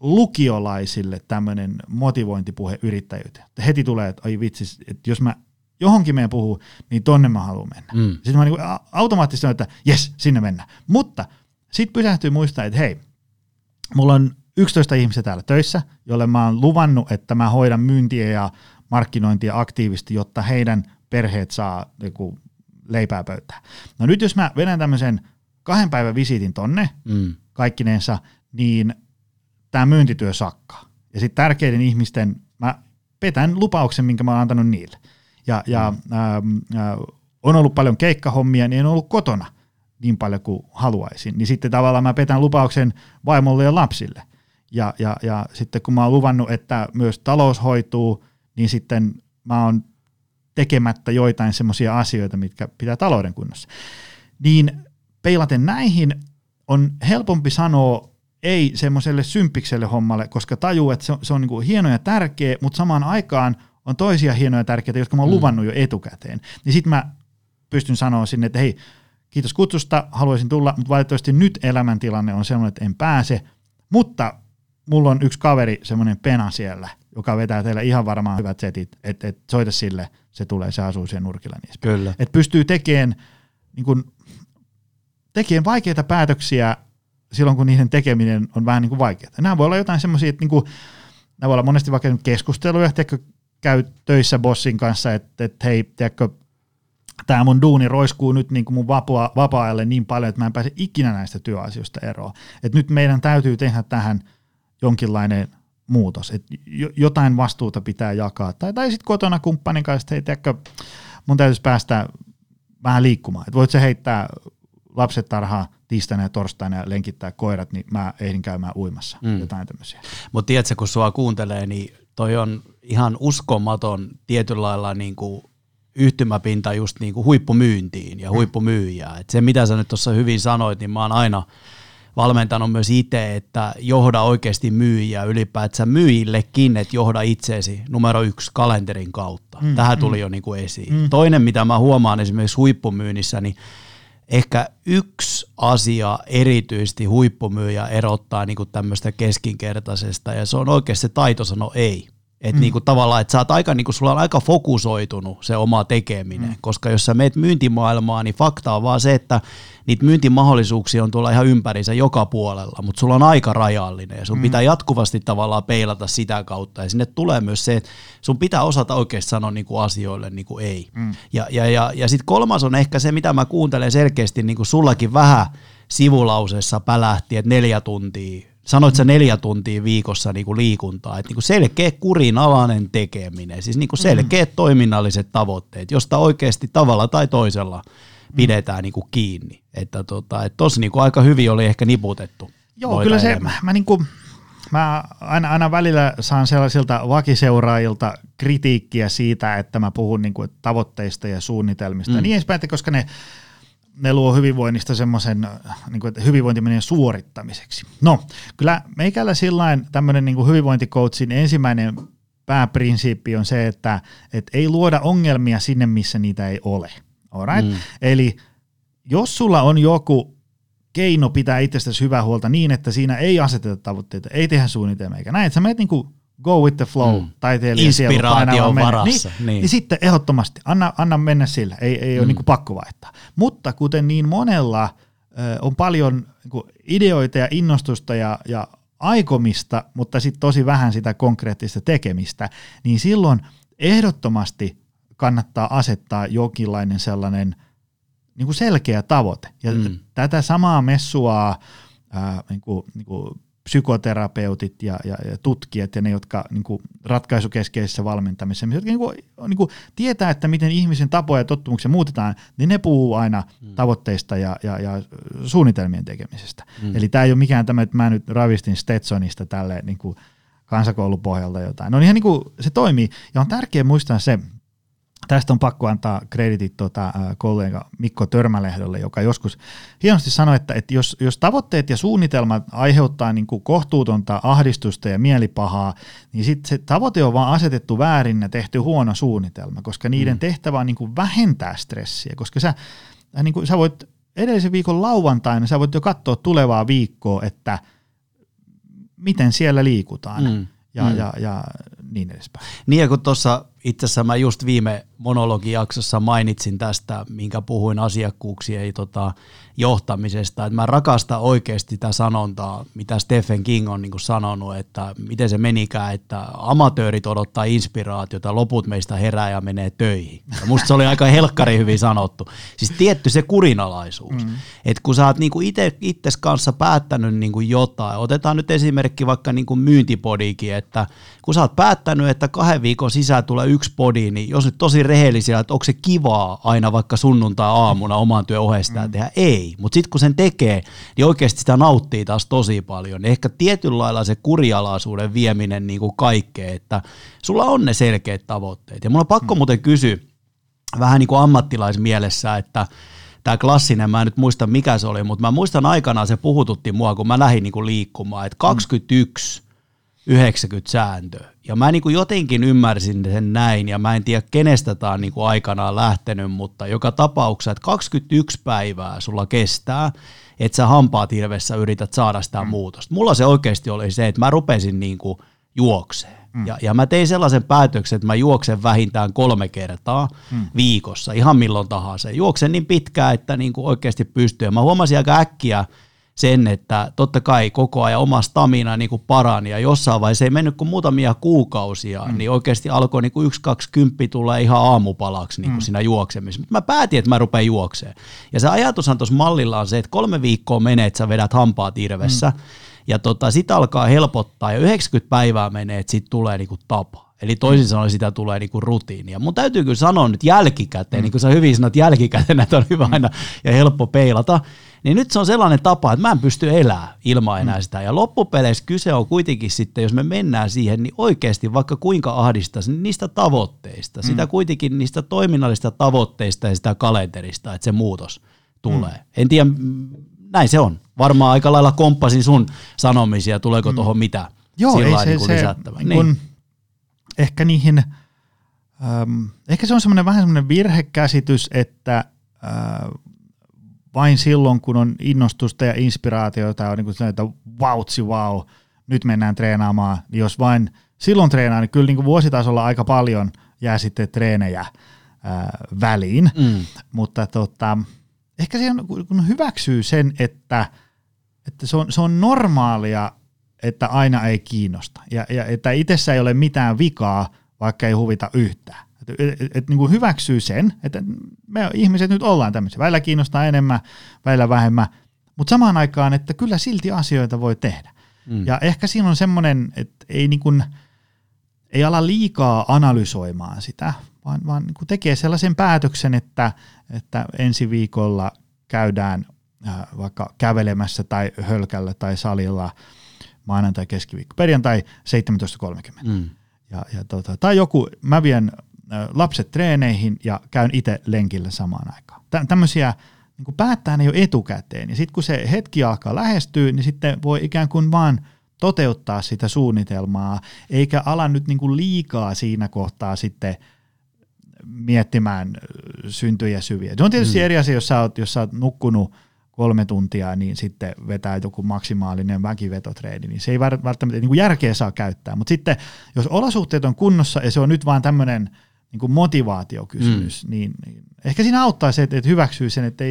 lukiolaisille tämmöinen motivointipuhe yrittäjyyteen. Heti tulee, että ai vitsi, että jos mä johonkin meidän puhuu, niin tonne mä haluan mennä. Mm. Sitten mä niin kuin automaattisesti sanon, että jes, sinne mennään. Mutta sitten pysähtyy muistaa, että hei, mulla on 11 ihmistä täällä töissä, jolle mä oon luvannut, että mä hoidan myyntiä ja markkinointia aktiivisesti, jotta heidän perheet saa joku leipää pöytään. No nyt jos mä vedän tämmöisen 2 päivän visiitin tonne kaikkinensa, niin tämä myyntityö sakkaa. Ja sitten tärkeiden ihmisten, mä petän lupauksen, minkä mä oon antanut niille. Ja on ollut paljon keikkahommia, niin en ollut kotona niin paljon kuin haluaisin. Niin sitten tavallaan mä petän lupauksen vaimolle ja lapsille. Ja sitten kun mä oon luvannut, että myös talous hoituu, niin sitten mä oon tekemättä joitain semmoisia asioita, mitkä pitää talouden kunnossa. Niin peilaten näihin on helpompi sanoa ei semmoiselle symppikselle hommalle, koska tajuu, että se on niin kuin hieno ja tärkeä, mutta samaan aikaan on toisia hienoja tärkeitä, jotka mä oon luvannut jo etukäteen. Niin sit mä pystyn sanoa sinne, että hei, kiitos kutsusta, haluaisin tulla, mutta valitettavasti nyt elämäntilanne on semmoinen, että en pääse, mutta mulla on yksi kaveri, semmoinen pena siellä, joka vetää teillä ihan varmaan hyvät setit, että et soita sille, se tulee, se asuu siellä nurkilla. Kyllä. Että pystyy tekemään niin vaikeita päätöksiä silloin, kun niiden tekeminen on vähän niin kuin vaikeaa. Nämä voi olla jotain semmoisia, että nämä voi olla monesti vaikka keskusteluja, tiedätkö, käy töissä bossin kanssa, että hei, tiedätkö, tämä mun duuni roiskuu nyt niin kuin mun vapaa-ajalle niin paljon, että mä en pääse ikinä näistä työasioista eroon. Että nyt meidän täytyy tehdä tähän jonkinlainen muutos, että jotain vastuuta pitää jakaa. Tai sitten kotona kumppanin kanssa, että hei, tiedätkö, mun täytyisi päästä vähän liikkumaan. Että voit se heittää lapset tarhaa tiistaina ja torstaina ja lenkittää koirat, niin mä ehdin käymään uimassa. Jotain tämmöisiä. Mutta tiedätkö, kun sua kuuntelee, niin toi on ihan uskomaton tietyllä lailla niinku yhtymäpinta just niinku huippumyyntiin ja huippumyyjää. Et se, mitä sä nyt tuossa hyvin sanoit, niin mä oon aina valmentanut myös itse, että johda oikeasti myyjiä ylipäätään myyjillekin, että johda itseesi numero 1 kalenterin kautta. Tähän tuli jo niinku esiin. Toinen, mitä mä huomaan esimerkiksi huippumyynnissä, niin ehkä yksi asia erityisesti huippumyyjä erottaa niinku tämmöistä keskinkertaisesta, ja se on oikeasti taito sanoa ei. Että niinku tavallaan, että sä oot aika, niinku, sulla on aika fokusoitunut se oma tekeminen, koska jos sä meet myyntimaailmaan, niin fakta on vaan se, että niitä myyntimahdollisuuksia on tuolla ihan ympärinsä joka puolella, mutta sulla on aika rajallinen ja sun pitää jatkuvasti tavallaan peilata sitä kautta, ja sinne tulee myös se, että sun pitää osata oikeasti sanoa niinku asioille niinku ei. Ja sitten kolmas on ehkä se, mitä mä kuuntelen selkeästi, niin kuin sullakin vähän sivulausessa pälähti, että 4 tuntia. Sanoit sä 4 tuntia viikossa niinku liikuntaa, että niinku selkeä kurinalainen tekeminen, siis niinku selkeät toiminnalliset tavoitteet, josta oikeasti tavalla tai toisella pidetään niinku kiinni. Että tossa niinku aika hyvin oli ehkä niputettu. Joo, kyllä se, mä aina välillä saan sellaisilta vakiseuraajilta kritiikkiä siitä, että mä puhun niinku tavoitteista ja suunnitelmista. Niin edespäin, koska ne luo hyvinvoinnista semmoisen, että hyvinvointi menee suorittamiseksi. No, kyllä meikällä sillain tämmöinen hyvinvointikoutsin ensimmäinen pääprinsiippi on se, että ei luoda ongelmia sinne, missä niitä ei ole. Alright? Eli jos sulla on joku keino pitää itsestäsi hyvää huolta niin, että siinä ei aseteta tavoitteita, ei tehdä suunnitelmia eikä näin, että sä menet go with the flow, taiteilijan sielu painaa on varassa. Niin sitten ehdottomasti, anna mennä sillä, ei ole pakko vaihtaa. Mutta kuten niin monella on paljon ideoita ja innostusta ja aikomista, mutta sitten tosi vähän sitä konkreettista tekemistä, niin silloin ehdottomasti kannattaa asettaa jokinlainen sellainen selkeä tavoite. Ja tätä samaa messua psykoterapeutit ja tutkijat ja ne, jotka ratkaisukeskeisessä valmentamisessa, jotka tietää, että miten ihmisen tapoja ja tottumuksia muutetaan, niin ne puhuu aina tavoitteista ja suunnitelmien tekemisestä. Eli tämä ei ole mikään tämä, että mä nyt ravistin Stetsonista tälle kansakoulupohjalta jotain. No ihan niin kuin se toimii. Ja on tärkeää muistaa se, tästä on pakko antaa kreditit kollega Mikko Törmälehdolle, joka joskus hienosti sanoi, että jos tavoitteet ja suunnitelmat aiheuttaa niin kuin kohtuutonta ahdistusta ja mielipahaa, niin sitten se tavoite on vaan asetettu väärin ja tehty huono suunnitelma, koska niiden tehtävä on niin kuin vähentää stressiä, koska sä voit edellisen viikon lauantaina, sä voit jo katsoa tulevaa viikkoa, että miten siellä liikutaan. Ja niin edespäin. Niin ja kun tuossa itse asiassa mä just viime monologijaksossa mainitsin tästä, minkä puhuin asiakkuuksien johtamisesta, että mä rakastan oikeasti tätä sanontaa, mitä Stephen King on niin sanonut, että miten se menikään, että amatöörit odottaa inspiraatiota, loput meistä herää ja menee töihin. Ja musta se oli aika helkkari hyvin sanottu. Siis tietty se kurinalaisuus, että kun sä oot niin itses kanssa päättänyt niin jotain, otetaan nyt esimerkki vaikka niin myyntipodikin, että kun sä oot päättänyt, että 2 viikon sisään tulee 1 podi, niin jos nyt tosi rehellisiä, että onko se kivaa aina vaikka sunnuntai-aamuna oman työn ohestaan tehdä? Ei, mutta sitten kun sen tekee, niin oikeasti sitä nauttii taas tosi paljon. Ehkä tietyllä lailla se kurialaisuuden vieminen niin kuin kaikkeen, että sulla on ne selkeät tavoitteet. Ja mun on pakko muuten kysyä vähän niin kuin ammattilaismielessä, että tämä klassinen, mä en nyt muista mikä se oli, mutta mä muistan aikanaan se puhututti mua, kun mä lähdin niin kuin liikkumaan, että 21-90 sääntö. Ja mä niin kuin jotenkin ymmärsin sen näin, ja mä en tiedä kenestä tämä on niin kuin aikanaan lähtenyt, mutta joka tapauksessa, että 21 päivää sulla kestää, että sä hampaat hirvessä yrität saada sitä muutosta. Mulla se oikeasti oli se, että mä rupesin niin kuin juokseen. Ja mä tein sellaisen päätöksen, että mä juoksen vähintään 3 kertaa viikossa, ihan milloin tahansa. Juoksen niin pitkään, että niin kuin oikeasti pystyy. Mä huomasin aika äkkiä sen, että totta kai koko ajan oma stamina niin kuin parani ja jossain vaiheessa ei mennyt kuin muutamia kuukausia, niin oikeasti alkoi niin kuin 1-2-10 tulla ihan aamupalaksi niin kuin siinä juoksemisessa. Mutta mä päätin, että mä rupean juokseen. Ja se ajatushan tuossa mallilla on se, että 3 viikkoa menee, että sä vedät hampaat irvessä ja sit alkaa helpottaa ja 90 päivää menee, että sit tulee niin kuin tapa. Eli toisin sanoen sitä tulee niinku rutiinia. Mun täytyy kyllä sanoa nyt jälkikäteen, niin kuin sä hyvin sanot jälkikäteen, että on hyvä aina ja helppo peilata, niin nyt se on sellainen tapa, että mä en pysty elämään ilman enää sitä. Ja loppupeleissä kyse on kuitenkin sitten, jos me mennään siihen, niin oikeasti vaikka kuinka ahdistaisi, niin niistä tavoitteista, sitä kuitenkin niistä toiminnallisista tavoitteista ja sitä kalenterista, että se muutos tulee. En tiedä, näin se on. Varmaan aika lailla komppasin sun sanomisia, tuleeko tuohon mitä sillä niin lisättävä. Ehkä niihin, ehkä se on semmoinen vähän semmoinen virhekäsitys, että vain silloin, kun on innostusta ja inspiraatiota, on niin kuin sellainen, että vau, nyt mennään treenaamaan. Jos vain silloin treenaa, niin kyllä niin kuin vuositasolla aika paljon jää sitten treenejä väliin. Mutta ehkä se on, kun hyväksyy sen, että se on normaalia, että aina ei kiinnosta ja että itsessä ei ole mitään vikaa, vaikka ei huvita yhtään. Et niin kuin hyväksyy sen, että me ihmiset nyt ollaan tämmöisiä. Välillä kiinnostaa enemmän, välillä vähemmän, mutta samaan aikaan, että kyllä silti asioita voi tehdä. Ja ehkä siinä on semmoinen, että ei ala liikaa analysoimaan sitä, vaan niin kuin tekee sellaisen päätöksen, että ensi viikolla käydään vaikka kävelemässä tai hölkällä tai salilla, maanantai, keskiviikko, perjantai 17.30. Tai joku, mä vien lapset treeneihin ja käyn itse lenkillä samaan aikaan. Tämmöisiä niin päättää ne jo etukäteen. Ja sitten kun se hetki alkaa lähestyä, niin sitten voi ikään kuin vaan toteuttaa sitä suunnitelmaa, eikä ala nyt niin liikaa siinä kohtaa sitten miettimään syntyjä syviä. Se on tietysti eri asia, jos sä oot nukkunut 3 tuntia, niin sitten vetää joku maksimaalinen väkivetotreeni, niin se ei välttämättä niin kuin järkeä saa käyttää. Mutta sitten, jos olosuhteet on kunnossa ja se on nyt vaan tämmöinen niin kuin motivaatiokysymys, niin ehkä siinä auttaa se, että hyväksyy sen, että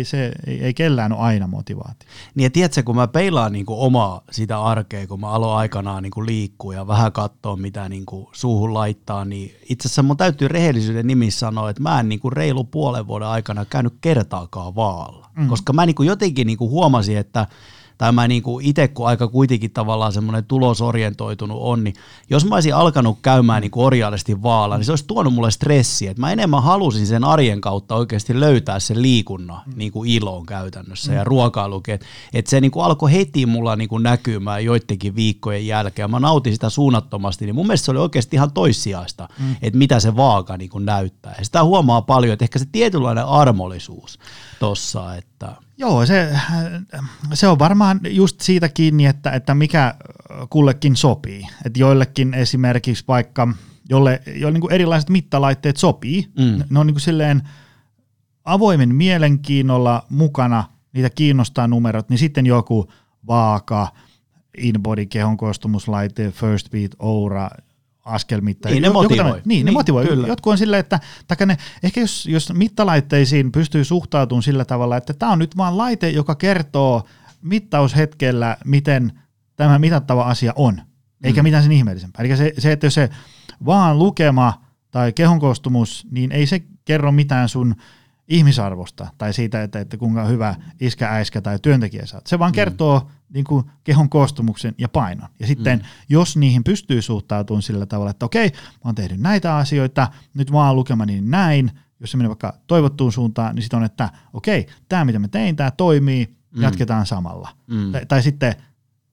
ei kellään ole aina motivaatio. Niin ja tiedätkö, kun mä peilaan niin kuin omaa sitä arkea, kun mä aloin aikanaan niin kuin liikkua ja vähän katsoa, mitä niin kuin suuhun laittaa, niin itse asiassa mun täytyy rehellisyyden nimissä sanoa, että mä en niin kuin reilu puolen vuoden aikana käynyt kertaakaan vaalla. Koska mä niin kuin jotenkin niin kuin huomasin, että tai mä niinku itse kun aika kuitenkin tavallaan semmoinen tulosorientoitunut on, niin jos mä olisin alkanut käymään niinku orjallisesti vaalla, niin se olisi tuonut mulle stressiä, että mä enemmän halusin sen arjen kautta oikeasti löytää sen liikunnan niinku iloon käytännössä ja ruokailukin, että se niinku alkoi heti mulla niinku näkymään joidenkin viikkojen jälkeen, mä nautin sitä suunnattomasti, niin mun mielestä se oli oikeasti ihan toissijaista, että mitä se vaaka niinku näyttää, ja sitä huomaa paljon, että ehkä se tietynlainen armollisuus tossa, että... Joo, se on varmaan just siitä kiinni, että mikä kullekin sopii. Että joillekin esimerkiksi vaikka, joille niin kuin erilaiset mittalaitteet sopii, ne on niin kuin silleen avoimen mielenkiinnolla mukana, niitä kiinnostaa numerot, niin sitten joku vaaka, InBody, kehon koostumuslaite, First Beat, Oura, askelmitta. Niin, ne motivoi. Niin, motivoi. Kyllä. Jotkut on silleen, että ehkä jos mittalaitteisiin pystyy suhtautumaan sillä tavalla, että tämä on nyt vaan laite, joka kertoo mittaushetkellä, miten tämä mitattava asia on, eikä mitään sen ihmeellisempää. Eli se, että jos se vaan lukema tai kehonkoostumus, niin ei se kerro mitään sun ihmisarvosta tai siitä, että kuinka hyvä iskä, äiskä tai työntekijä saat. Se vaan kertoo niin kuin kehon koostumuksen ja painon. Ja sitten jos niihin pystyy suhtautumaan sillä tavalla, että okei, mä oon tehnyt näitä asioita, nyt vaan lukemani näin, jos se menee vaikka toivottuun suuntaan, niin sitten on, että okei, tämä mitä mä tein, tämä toimii, jatketaan samalla. Tai sitten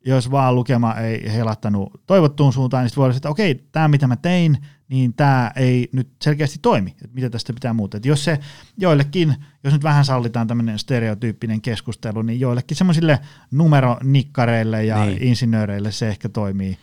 jos vaan lukema ei helattanut toivottuun suuntaan, niin sitten voi olla, että okei, tämä mitä mä tein, niin tämä ei nyt selkeästi toimi, että mitä tästä pitää muuttaa. Että jos se joillekin, jos nyt vähän sallitaan tämmöinen stereotyyppinen keskustelu, niin joillekin semmoisille numeronikkareille ja insinööreille se ehkä toimii.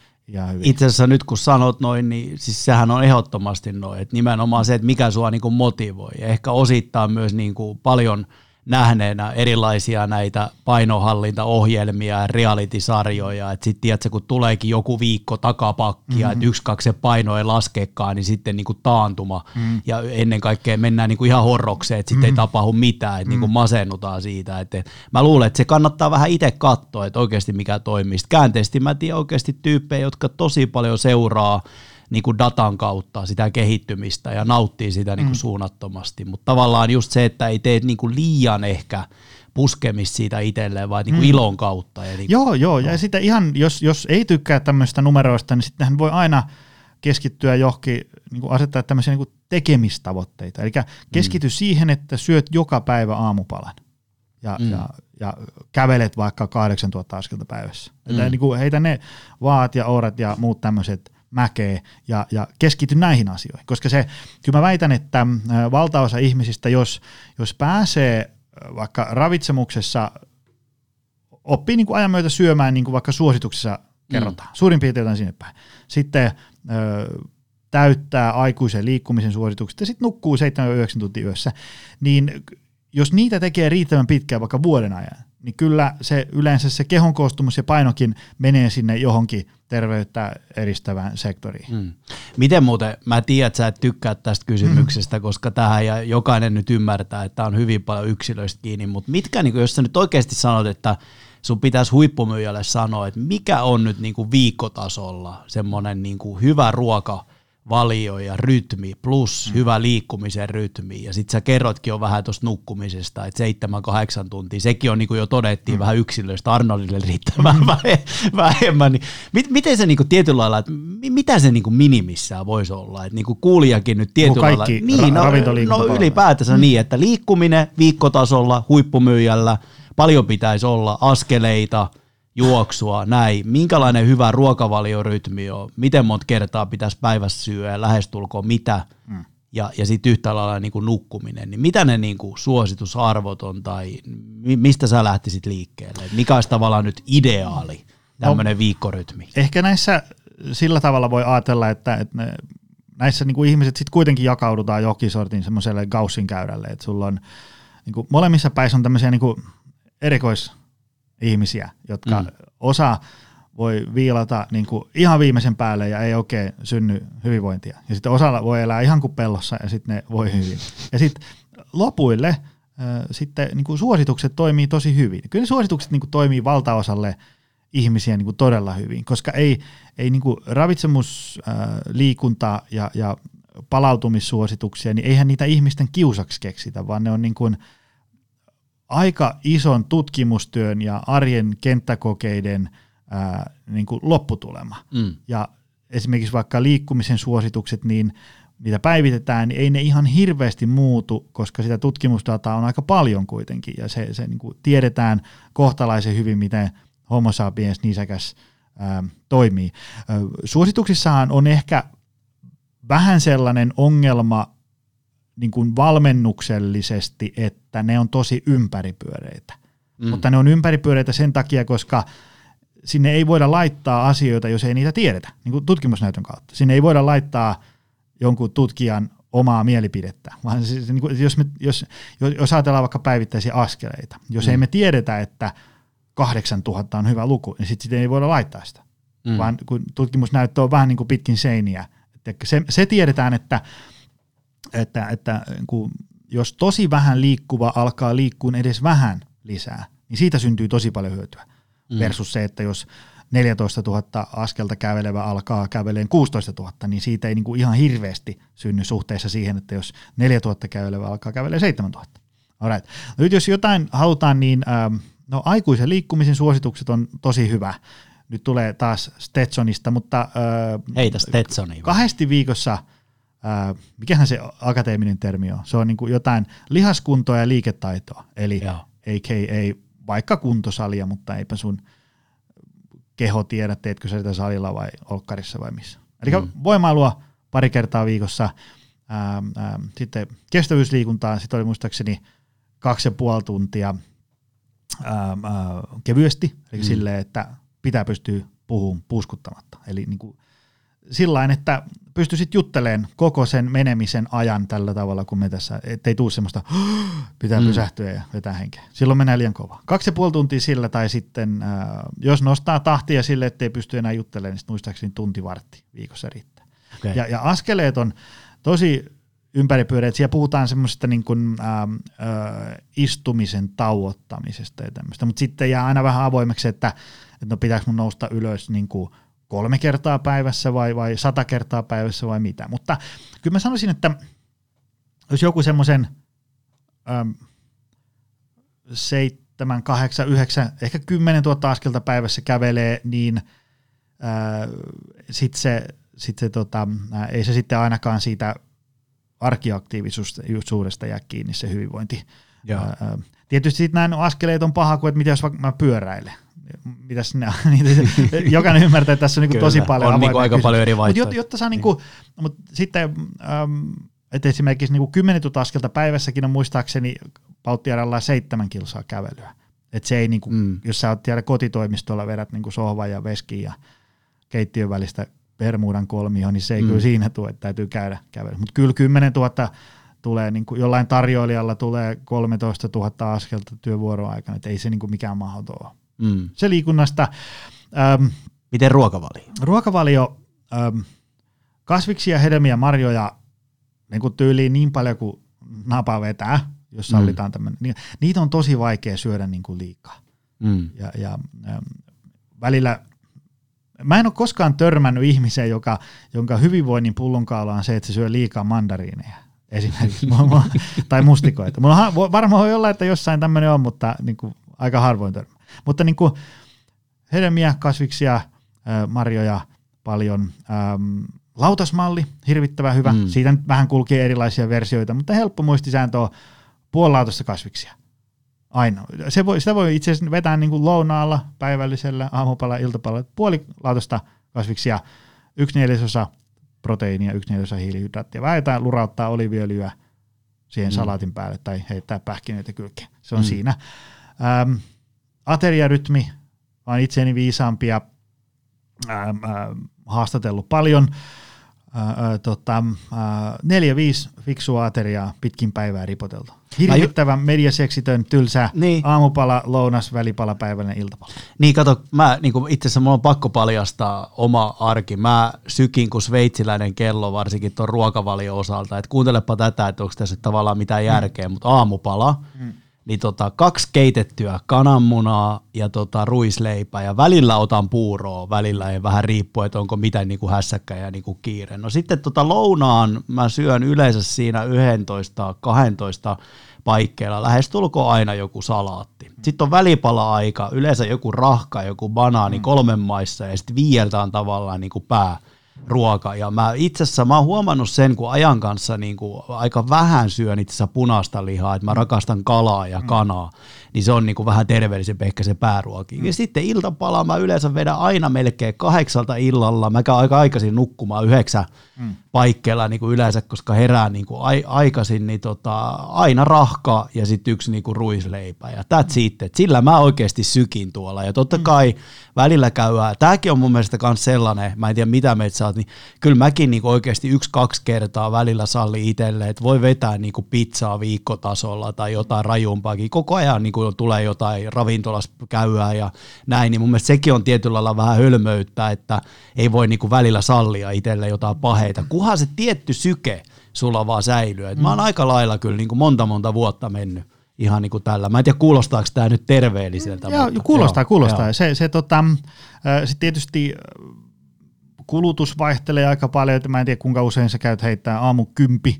Itse asiassa nyt kun sanot noin, niin siis sehän on ehdottomasti noin, että nimenomaan se, että mikä sua niinku motivoi ja ehkä osittain myös niinku paljon nähneenä erilaisia näitä painonhallintaohjelmia, realitysarjoja, että sitten tiedätkö, kun tuleekin joku viikko takapakkia, että 1-2 paino ei laskekaan, niin sitten niinku taantuma ja ennen kaikkea mennään niinku ihan horrokseen, että sitten ei tapahdu mitään, että niinku masennutaan siitä. Et mä luulen, että se kannattaa vähän itse katsoa, että oikeasti mikä toimii. Käänteisesti mä tiedän oikeasti tyyppejä, jotka tosi paljon seuraa niin kuin datan kautta sitä kehittymistä ja nauttii sitä niin kuin suunnattomasti, mutta tavallaan just se, että ei tee niin kuin liian ehkä puskemista siitä itselleen, vaan niin kuin ilon kautta. Eli joo, ja sitten ihan, jos ei tykkää tämmöistä numeroista, niin sittenhän voi aina keskittyä johonkin, niin kuin asettaa tämmöisiä niin kuin tekemistavoitteita, eli keskity siihen, että syöt joka päivä aamupalan ja kävelet vaikka 8000 askelta päivässä. Eli niin kuin heitä ne vaat ja ourat ja muut tämmöiset mäkeä ja keskity näihin asioihin, koska se, kyllä mä väitän, että valtaosa ihmisistä, jos pääsee vaikka ravitsemuksessa, oppii niin kuin ajan myötä syömään, niin kuin vaikka suosituksessa kerrotaan, suurin piirtein jotain sinne päin, sitten täyttää aikuisen liikkumisen suositukset ja sitten nukkuu 7-9 tuntia yössä, niin jos niitä tekee riittävän pitkään vaikka vuoden ajan, niin kyllä se yleensä se kehon koostumus ja painokin menee sinne johonkin terveyttä edistävään sektoriin. Miten muuten, mä tiedän, että sä et tykkää tästä kysymyksestä, koska tähän ja jokainen nyt ymmärtää, että tää on hyvin paljon yksilöistä kiinni, mutta mitkä, niin jos sä nyt oikeasti sanot, että sun pitäisi huippumyyjälle sanoa, että mikä on nyt niin kuin viikkotasolla semmoinen niin kuin hyvä ruoka, valio ja rytmi plus hyvä liikkumisen rytmi ja sit sä kerrotkin jo vähän tuosta nukkumisesta, että 7-8 tuntia, sekin on niin kuin jo todettiin vähän yksilöistä, Arnoldille riittää vähemmän, niin miten se niin kuin tietyllä lailla, että mitä se niin kuin minimissään voisi olla, että niin kuin kuulijakin nyt tietyllä lailla, niin no ylipäätänsä niin, että liikkuminen viikkotasolla, huippumyyjällä, paljon pitäisi olla askeleita, juoksua, näin. Minkälainen hyvä ruokavaliorytmi on? Miten monta kertaa pitäisi päivässä syödä, lähestulkoon mitä? Ja sitten yhtä lailla niin kuin nukkuminen. Niin mitä ne niin kuin suositusarvot on tai mistä sä lähtisit liikkeelle? Mikä olisi tavallaan nyt ideaali tämmöinen viikkorytmi? Ehkä näissä sillä tavalla voi ajatella, että näissä niin kuin ihmiset sitten kuitenkin jakaudutaan jokin sortin semmoiselle Gaussin käyrälle. Että sulla on niin kuin molemmissa päissä on tämmöisiä niin kuin ihmisiä, jotka osa voi viilata niin kuin ihan viimeisen päälle ja ei oikein synny hyvinvointia. Ja sitten osalla voi elää ihan kuin pellossa ja sitten ne voi hyvin. Ja sitten lopuille sitten niin kuin suositukset toimii tosi hyvin. Kyllä ne suositukset niin kuin toimii valtaosalle ihmisiä niin kuin todella hyvin, koska ei niin kuin ravitsemus, liikunta ja palautumissuosituksia, niin eihän niitä ihmisten kiusaksi keksitä, vaan ne on niin kuin aika ison tutkimustyön ja arjen kenttäkokeiden niin kuin lopputulema. Mm. Ja esimerkiksi vaikka liikkumisen suositukset, niin mitä päivitetään, niin ei ne ihan hirveästi muutu, koska sitä tutkimusdataa on aika paljon kuitenkin, ja se niin kuin tiedetään kohtalaisen hyvin, miten homo sapiens nisäkäs toimii. Suosituksissahan on ehkä vähän sellainen ongelma niin kuin valmennuksellisesti, että ne on tosi ympäripyöreitä. Mm. Mutta ne on ympäripyöreitä sen takia, koska sinne ei voida laittaa asioita, jos ei niitä tiedetä, niin kuin tutkimusnäytön kautta. Sinne ei voida laittaa jonkun tutkijan omaa mielipidettä, vaan siis, niin kuin, jos ajatellaan vaikka päivittäisiä askeleita, jos ei me tiedetä, että 8000 on hyvä luku, niin sitten ei voida laittaa sitä, vaan kun tutkimusnäyttö on vähän niin kuin pitkin seiniä. Se tiedetään, että kun jos tosi vähän liikkuva alkaa liikkuun edes vähän lisää, niin siitä syntyy tosi paljon hyötyä versus se, että jos 14 000 askelta kävelevä alkaa käveleen 16 000, niin siitä ei niinku ihan hirveästi synny suhteessa siihen, että jos 4 000 kävelevä alkaa käveleen 7 000. Alright. No nyt jos jotain halutaan, niin no aikuisen liikkumisen suositukset on tosi hyvä. Nyt tulee taas Stetsonista, mutta heitä Stetsonia. Kahdesti viikossa, mikähän se akateeminen termi on, se on niinku jotain lihaskuntoa ja liiketaitoa, eli a.k.a. vaikka kuntosalia, mutta eipä sun keho tiedä, teetkö sä sitä salilla vai olkkarissa vai missä. Eli voimailua pari kertaa viikossa, sitten kestävyysliikuntaa, sitten oli muistaakseni 2,5 tuntia kevyesti, eli silleen, että pitää pystyä puhumaan puuskuttamatta. Eli niin kuin sillain, että pystyisit juttelemaan koko sen menemisen ajan tällä tavalla, kun me tässä, ettei tule semmoista, pitää pysähtyä ja vetää henkeä. Silloin mennään liian kovaa. 2,5 tuntia sillä, tai sitten jos nostaa tahtia sille, ettei pysty enää juttelemaan, niin sitten muistaakseni 1–2 tuntia viikossa riittää. Okay. Ja askeleet on tosi ympäripyöreät. Siellä puhutaan semmoisesta niin kuin, istumisen tauottamisesta ja tämmöistä, mutta sitten jää aina vähän avoimeksi, että no pitääkö mun nousta ylös niin kuin 3 kertaa päivässä vai 100 kertaa päivässä vai mitä. Mutta kyllä mä sanoisin, että jos joku semmoisen 7, 8, 9, ehkä 10 000 askelta päivässä kävelee, niin ei se sitten ainakaan siitä arkiaktiivisuudesta jää kiinni se hyvinvointi. Tietysti sitten näin askeleet on paha kuin, että mitä jos vaikka mä pyöräilen. Mitäs ne on? Jokainen ymmärtää, että tässä on niinku tosi paljon avoimia. On niinku aika paljon eri vaihtoehtoja. Jotta saa niinku, mutta sitten, että esimerkiksi niinku 10 000 askelta päivässäkin on muistaakseni Pauttiaidalla 7 kilsaa kävelyä. Että se ei niinku, jos sä oot tiedä kotitoimistolla, vedät niinku sohvan ja veskin ja keittiön välistä Bermudan kolmioon, niin se ei kyllä siinä tule, että täytyy käydä kävelyä. Mutta kyllä 10 000 tulee, niinku jollain tarjoilijalla tulee 13 000 askelta työvuoroaikana, että ei se niinku mikään mahdoton ole. Se liikunnasta. Miten ruokavalio? Ruokavalio, kasviksia, hedelmiä, marjoja, niin kuin tyyliin niin paljon kuin napa vetää, jos sallitaan tämmöinen. Niitä on tosi vaikea syödä niin kuin liikaa. Ja välillä, mä en ole koskaan törmännyt ihmiseen, jonka hyvinvoinnin pullonkaula on se, että se syö liikaa mandariineja. Esimerkiksi, tai mustikoita. Mulla on varmaan jollain, että jossain tämmöinen on, mutta niin kuin aika harvoin törmännyt. Mutta niin kuin hedelmiä, kasviksia, marjoja paljon. Lautasmalli, hirvittävän hyvä. Siitä nyt vähän kulkee erilaisia versioita, mutta helppo muistisääntö on 1,5 lautasta kasviksia. Aina. Sitä voi itse asiassa vetää niin kuin lounaalla, päivällisellä, aamupalalla, iltapalalla. 1,5 lautasta kasviksia, 1/4 proteiinia, 1/4 hiilihydraattia. Vähän jotain lurauttaa oliiviöljyä siihen salaatin päälle tai heittää pähkinöitä kylkeen. Se on siinä. Ateriarytmi, vaan itseäni viisaampia, haastatellut paljon, 4–5 fiksua ateriaa pitkin päivää ripoteltu. Hirvittävän mediaseksitön, tylsää, niin. Aamupala, lounas, välipala, päivällinen, iltapala. Niin kato, mä niinku itse asiassa mulla on pakko paljastaa oma arki. Mä sykin kuin sveitsiläinen kello varsinkin tuon ruokavalio osalta. Et kuuntelepa tätä, että onko tässä tavallaan mitään järkeä, mutta aamupala. Niin 2 keitettyä kananmunaa ja ruisleipää, ja välillä otan puuroa, välillä ei, vähän riippuu, että onko mitään niinku hässäkkä ja niinku kiire. No sitten lounaan mä syön yleensä siinä 11–12 paikkeilla lähestulkoon aina joku salaatti. Sitten on välipala-aika, yleensä joku rahka, joku banaani 3 maissa ja sitten 5 on tavallaan niin kuin pääruoka. Ja mä itse asiassa mä oon huomannut sen, kun ajan kanssa niin kuin aika vähän syön itse asiassa punaista lihaa, että mä rakastan kalaa ja kanaa, niin se on niin kuin vähän terveellisempi ehkä se pääruoki. Ja sitten iltapalaa mä yleensä vedän aina melkein 8 illalla, mä käyn aika aikaisin nukkumaan 9 paikkeilla niin kuin yleensä, koska herään niin kuin aikaisin, niin aina rahka ja sitten 1 niin kuin ruisleipä ja that's it. Et sillä mä oikeasti sykin tuolla ja totta kai välillä käydään, tämäkin on mun mielestä myös sellainen, mä en tiedä mitä meitä saat, niin kyllä mäkin niin kuin oikeasti 1-2 kertaa välillä salli itselle, että voi vetää niin kuin pizzaa viikkotasolla tai jotain rajumpaakin, koko ajan niin kuin tulee jotain ravintolassa käydää ja näin, niin mun mielestä sekin on tietyllä lailla vähän hölmöyttä, että ei voi niinku välillä sallia itselle jotain paheita, kunhan se tietty syke sulla vaan säilyy. Et mä oon aika lailla kyllä niinku monta vuotta mennyt ihan niinku tällä. Mä en tiedä, kuulostaako tämä nyt terveelliseltä. Joo, mutta, kuulostaa. Joo. Se tietysti kulutus vaihtelee aika paljon, että mä en tiedä kuinka usein sä käyt heittää aamukympi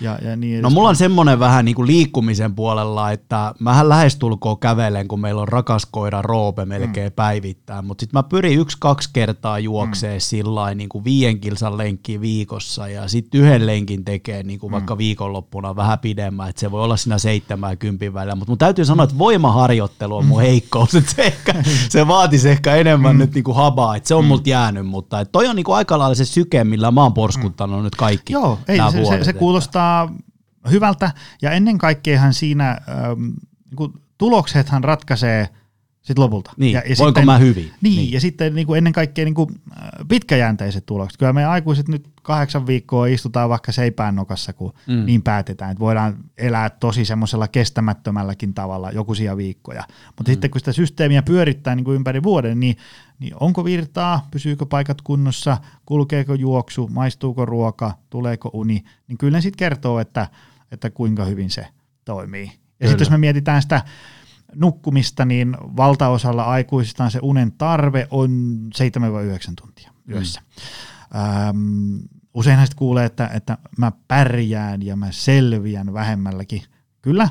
ja niin edes. No mulla on semmoinen vähän niin kuin liikkumisen puolella, että mähän lähestulkoon kävelen, kun meillä on rakas koira Roope melkein päivittäin, mutta sitten mä pyrin 1-2 kertaa juokseen sillain niin kuin 5 kilsan lenkkiä viikossa ja sitten 1 lenkin tekee niin kuin vaikka viikonloppuna vähän pidemmän, että se voi olla siinä 7 ja 10 välillä, mutta mun täytyy sanoa, että voimaharjoittelu on mun heikkous, että se vaatisi ehkä enemmän nyt niin kuin habaa, että se on multa jäänyt, mutta toi on niinku aika lailla se syke, millä mä oon porskuttanut nyt kaikki. Joo, ei, se kuulostaa hyvältä ja ennen kaikkeahan siinä niinku tuloksethan ratkaisee sit lopulta. Niin, ja voinko sitten, mä hyvin? Niin, ja sitten niinku ennen kaikkea niinku pitkäjänteiset tulokset. Kyllä meidän aikuiset nyt 8 viikkoa istutaan vaikka seipään nokassa, kun niin päätetään, että voidaan elää tosi semmoisella kestämättömälläkin tavalla jokuisia viikkoja. Mutta sitten kun sitä systeemiä pyörittää niinku ympäri vuoden, niin onko virtaa, pysyykö paikat kunnossa, kulkeeko juoksu, maistuuko ruoka, tuleeko uni, niin kyllä ne sitten kertoo, että kuinka hyvin se toimii. Ja sitten jos me mietitään sitä nukkumista, niin valtaosalla aikuisistaan se unen tarve on 7-9 tuntia yössä. Useinhan sitten kuulee, että mä pärjään ja mä selviän vähemmälläkin. Kyllä,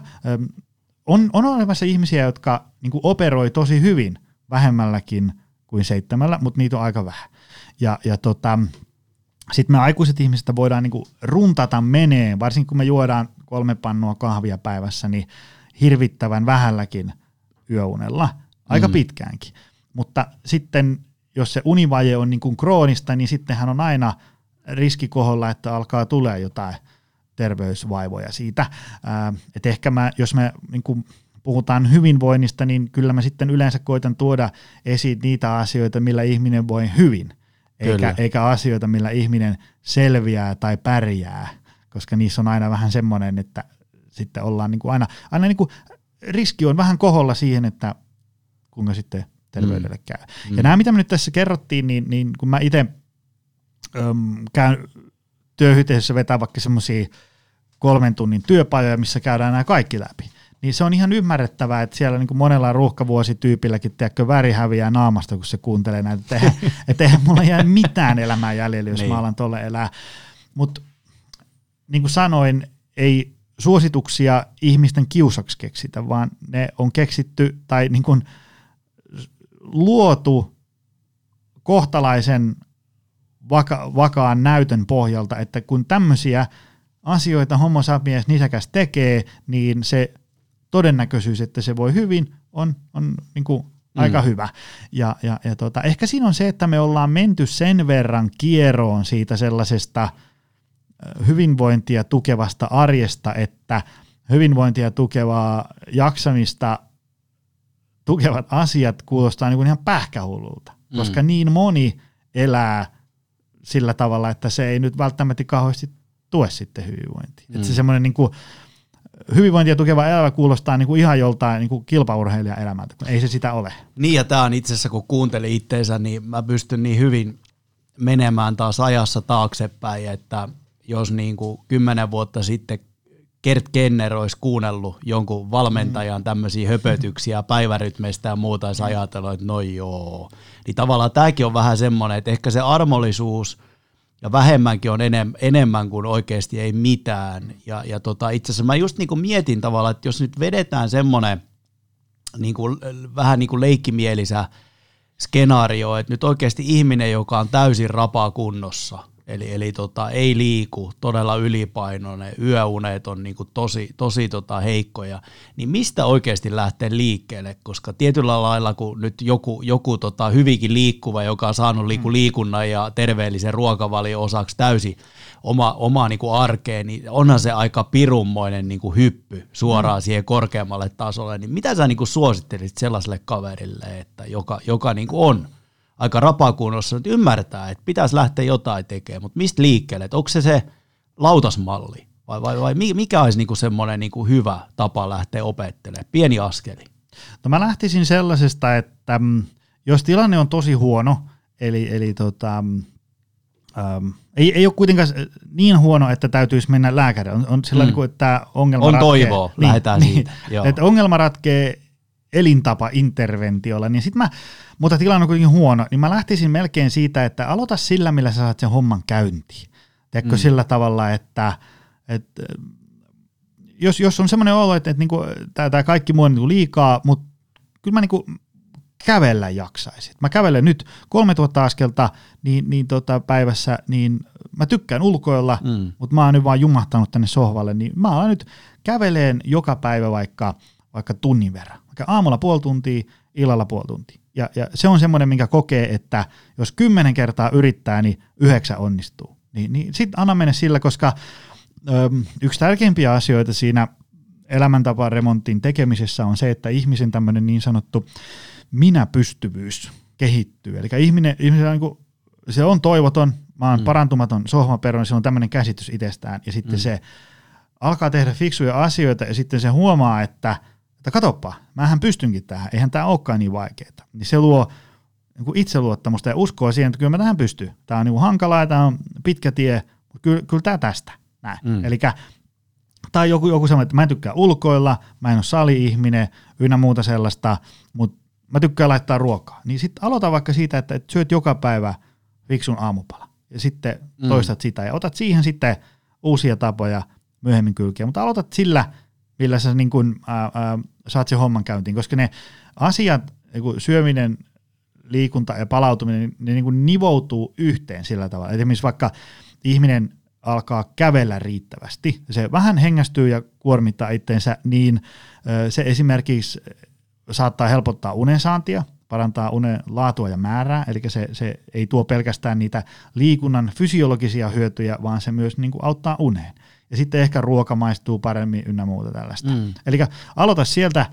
on olemassa ihmisiä, jotka niinku operoi tosi hyvin vähemmälläkin kuin 7, mutta niitä on aika vähän. Ja sitten me aikuiset ihmiset voidaan niinku runtata meneen, varsinkin kun me juodaan 3 pannoa kahvia päivässä, niin hirvittävän vähälläkin yöunella, aika pitkäänkin. Mutta sitten, jos se univaje on niin kuin kroonista, niin sittenhän on aina riskikoholla, että alkaa tulee jotain terveysvaivoja siitä. Että ehkä jos me niin kuin puhutaan hyvinvoinnista, niin kyllä mä sitten yleensä koitan tuoda esiin niitä asioita, millä ihminen voi hyvin, eikä asioita, millä ihminen selviää tai pärjää, koska niissä on aina vähän semmoinen, että sitten ollaan niin kuin aina niin kuin riski on vähän koholla siihen, että kuinka sitten terveydelle käy. Ja nämä, mitä me nyt tässä kerrottiin, niin kun mä itse käyn työyhteisössä vetää vaikka semmoisia 3 tunnin työpajoja, missä käydään nämä kaikki läpi, niin se on ihan ymmärrettävää, että siellä niin kuin monella ruuhkavuosityypilläkin väri häviää naamasta, kun se kuuntelee näitä, että eihän mulla jää mitään elämää jäljellä, jos mä alan tuolla elää. Mutta niin kuin sanoin, ei suosituksia ihmisten kiusaksi keksitä, vaan ne on keksitty tai niin kuin luotu kohtalaisen vakaan näytön pohjalta, että kun tämmöisiä asioita homo sapiens nisäkäs tekee, niin se todennäköisyys, että se voi hyvin, on niin kuin aika hyvä. Ja ehkä siinä on se, että me ollaan menty sen verran kieroon siitä sellaisesta hyvinvointia tukevasta arjesta, että hyvinvointia tukevaa jaksamista tukevat asiat kuulostaa niin kuin ihan pähkähullulta, koska niin moni elää sillä tavalla, että se ei nyt välttämättä kauheasti tue sitten hyvinvointia. Että se semmoinen niin kuin hyvinvointia tukeva elämä kuulostaa niin kuin ihan joltain niin kuin kilpaurheilijan elämältä, kun ei se sitä ole. Niin, ja tämä on itse asiassa, kun kuuntelin itteensä, niin mä pystyn niin hyvin menemään taas ajassa taaksepäin, että jos niin kuin 10 vuotta sitten Kert Kenner olisi kuunnellut jonkun valmentajan tämmöisiä höpötyksiä päivärytmeistä ja muuta, ja ajatellut, että no joo. Niin tavallaan tämäkin on vähän semmoinen, että ehkä se armollisuus ja vähemmänkin on enemmän kuin oikeasti ei mitään. Ja itse asiassa mä just niin kuin mietin tavallaan, että jos nyt vedetään semmoinen niin kuin, vähän niin kuin leikkimielisä skenaario, että nyt oikeasti ihminen, joka on täysin rapakunnossa, eli ei liiku, todella ylipainoinen, yöunet on niin kuin tosi heikkoja, niin mistä oikeasti lähtee liikkeelle, koska tietyllä lailla kun nyt joku hyvinkin liikkuva, joka on saanut liikunnan ja terveellisen ruokavalion osaksi täysin omaa niin kuin arkeen, niin onhan se aika pirunmoinen niin kuin hyppy suoraan siihen korkeammalle tasolle, niin mitä sä niin kuin suosittelisit sellaiselle kaverille, että joka niin kuin on aika rapakunnossa nyt ymmärtää, että pitäisi lähteä jotain tekemään, mutta mistä liikkeelle? Että onko se lautasmalli vai mikä olisi niinku semmoinen niinku hyvä tapa lähteä opettelemaan? Pieni askeli. No mä lähtisin sellaisesta, että jos tilanne on tosi huono, ei ole kuitenkaan niin huono, että täytyisi mennä lääkärille. On sellainen, että ongelma on ratkeaa. On toivoa, niin, lähdetään siitä. Niin, että ongelma ratkeaa elintapainterventiolla, niin mutta tilanne on kuitenkin huono, niin mä lähtisin melkein siitä, että aloita sillä, millä sä saat sen homman käyntiin. Teekö sillä tavalla, että jos on semmoinen olo, että niinku, tämä kaikki muu on niinku liikaa, mutta kyllä mä niinku kävellä jaksaisin. Mä kävelen nyt 3000 askelta niin päivässä, niin mä tykkään ulkoilla, mutta mä oon nyt vaan jumahtanut tänne sohvalle, niin mä alan nyt käveleen joka päivä vaikka tunnin verran. Aamulla puoli tuntia, illalla puoli tuntia. Ja se on semmoinen, minkä kokee, että jos 10 kertaa yrittää, niin 9 onnistuu. Niin sitten anna mennä sillä, koska yksi tärkeimpiä asioita siinä elämäntaparemontin tekemisessä on se, että ihmisen tämmöinen niin sanottu minäpystyvyys kehittyy. Eli ihminen on, niin se on toivoton, mä oon parantumaton sohvaperuna, se on tämmöinen käsitys itsestään. Ja sitten se alkaa tehdä fiksuja asioita ja sitten se huomaa, että katoppa, mähän pystynkin tähän, eihän tämä olekaan niin vaikeaa. Niin se luo niin itseluottamusta ja uskoa siihen, että kyllä mä tähän pystyn. Tämä on niin hankalaa, tämä on pitkä tie, mutta kyllä tämä tästä. Näin. Elikkä, tai joku sanoo, että mä en tykkää ulkoilla, mä en ole sali-ihminen ynnä muuta sellaista, mutta mä tykkään laittaa ruokaa. Niin sitten aloita vaikka siitä, että syöt joka päivä fiksun aamupala ja sitten toistat sitä ja otat siihen sitten uusia tapoja myöhemmin kylkeä, mutta aloitat sillä, millä sä niin kun, saat sen homman käyntiin, koska ne asiat, syöminen, liikunta ja palautuminen, ne niin kun nivoutuu yhteen sillä tavalla. Et esimerkiksi vaikka ihminen alkaa kävellä riittävästi, se vähän hengästyy ja kuormittaa itseensä, niin se esimerkiksi saattaa helpottaa unensaantia, parantaa unen laatua ja määrää, eli se ei tuo pelkästään niitä liikunnan fysiologisia hyötyjä, vaan se myös niin kun auttaa uneen. Ja sitten ehkä ruoka maistuu paremmin ynnä muuta tällaista. Eli aloita sieltä,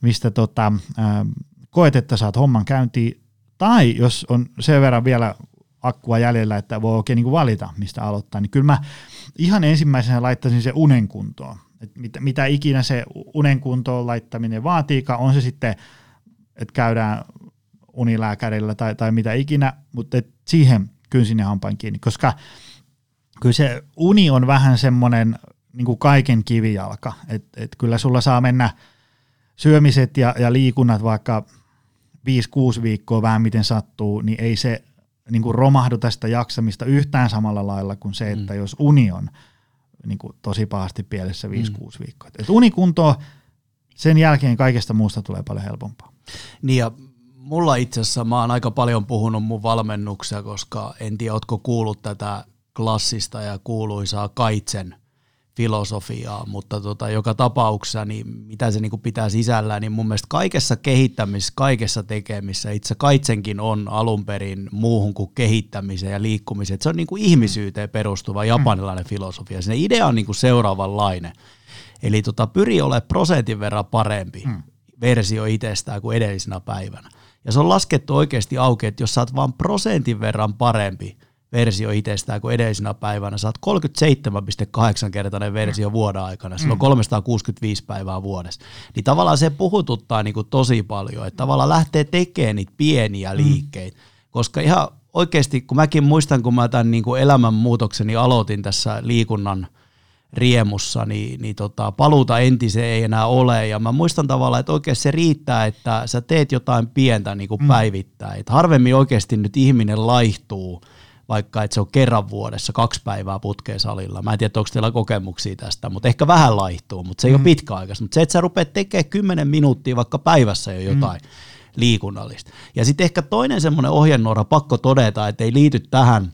mistä koet, että saat homman käyntiin. Tai jos on sen verran vielä akkua jäljellä, että voi oikein niin kuin valita, mistä aloittaa, niin kyllä mä ihan ensimmäisenä laittaisin se unen kuntoon. Mitä ikinä se unen kuntoon laittaminen vaatiikaan, on se sitten, että käydään unilääkärillä tai mitä ikinä, mutta siihen kynsin ja hampain kiinni, koska kyllä se uni on vähän semmoinen niin kuin kaiken kivijalka, että kyllä sulla saa mennä syömiset ja liikunnat vaikka 5-6 viikkoa vähän miten sattuu, niin ei se niin kuin romahdu tästä jaksamista yhtään samalla lailla kuin se, että jos uni on niin kuin tosi pahasti pielessä 5-6 viikkoa. Että unikuntoa sen jälkeen kaikesta muusta tulee paljon helpompaa. Niin ja mulla itse asiassa mä oon aika paljon puhunut mun valmennuksia, koska en tiedä, ootko kuullut tätä klassista ja kuuluisaa Kaitsen filosofiaa, mutta joka tapauksessa, niin mitä se niinku pitää sisällään, niin mun mielestä kaikessa kehittämisessä, kaikessa tekemisessä, itse Kaitsenkin on alun perin muuhun kuin kehittämiseen ja liikkumiseen, se on niinku ihmisyyteen perustuva japanilainen filosofia, sen idea on niinku seuraavanlainen, eli pyri ole prosentin verran parempi versio itsestään kuin edellisenä päivänä, ja se on laskettu oikeasti auki, että jos sä oot vaan prosentin verran parempi versio itsestään kuin edellisenä päivänä. Sä oot 37,8-kertainen versio vuoden aikana. Sillä on 365 päivää vuodessa. Niin tavallaan se puhututtaa niinku tosi paljon, että tavallaan lähtee tekemään niitä pieniä liikkeitä. Koska ihan oikeasti, kun mäkin muistan, kun mä tämän niinku elämänmuutokseni aloitin tässä liikunnan riemussa, niin paluuta entiseen ei enää ole, ja mä muistan tavallaan, että oikeasti se riittää, että sä teet jotain pientä niinku päivittäin. Et harvemmin oikeasti nyt ihminen laihtuu vaikka että se on kerran vuodessa 2 päivää putkeen salilla. Mä en tiedä, onko teillä kokemuksia tästä, mutta ehkä vähän laihtuu, mutta se ei ole pitkäaikaista. Mutta se, että sä rupeat tekemään 10 minuuttia vaikka päivässä jo jotain liikunnallista. Ja sitten ehkä toinen semmoinen ohjenuora, pakko todeta, että ei liity tähän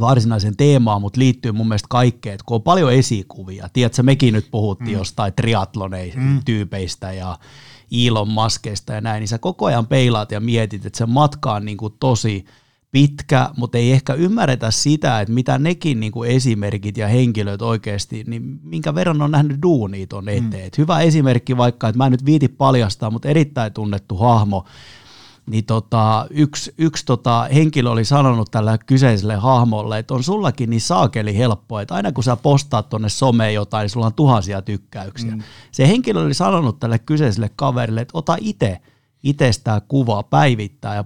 varsinaiseen teemaan, mutta liittyy mun mielestä kaikkeen, että kun on paljon esikuvia. Tiedätkö, mekin nyt puhuttiin jostain triathlon-tyypeistä ja Elon Muskista ja näin, niin sä koko ajan peilaat ja mietit, että se matka on niin kuin tosi pitkä, mutta ei ehkä ymmärretä sitä, että mitä nekin niin kuin esimerkit ja henkilöt oikeasti, niin minkä verran on nähnyt duunia ton eteen. Hyvä esimerkki vaikka, että mä en nyt viiti paljastaa, mutta erittäin tunnettu hahmo, niin yksi henkilö oli sanonut tällä kyseiselle hahmolle, että on sullakin niin saakeli helppoa, että aina kun sä postaat tonne someen jotain, niin sulla on 1,000 tykkäyksiä. Se henkilö oli sanonut tälle kyseiselle kaverille, että ota itsestään kuvaa, päivittää ja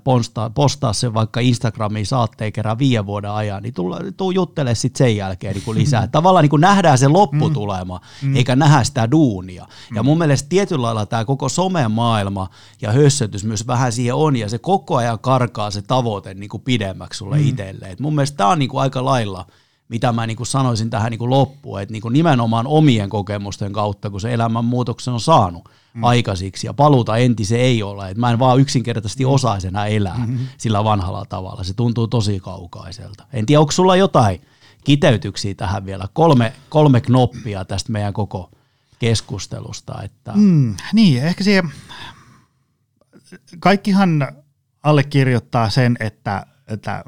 postaa sen vaikka Instagramiin saatteen kerran 5 vuoden ajan, niin tuu juttele sitten sen jälkeen niin lisää. Tavallaan niin nähdään se lopputulema, eikä nähdä sitä duunia. Ja mun mielestä tietyllä lailla tämä koko somemaailma ja hössötys myös vähän siihen on, ja se koko ajan karkaa se tavoite niin pidemmäksi sulle itselleen. Mun mielestä tämä on niin aika lailla, mitä mä niin sanoisin tähän niin loppuun, että niin nimenomaan omien kokemusten kautta, kun se elämänmuutoksen on saanut, aikaisiksi ja paluuta entisen ei ole. Et mä en vaan yksinkertaisesti osaisi enää elää sillä vanhalla tavalla. Se tuntuu tosi kaukaiselta. En tiedä, onko sulla jotain kiteytyksiä tähän vielä? Kolme knoppia tästä meidän koko keskustelusta. Että niin, ehkä siihen kaikkihan allekirjoittaa sen, että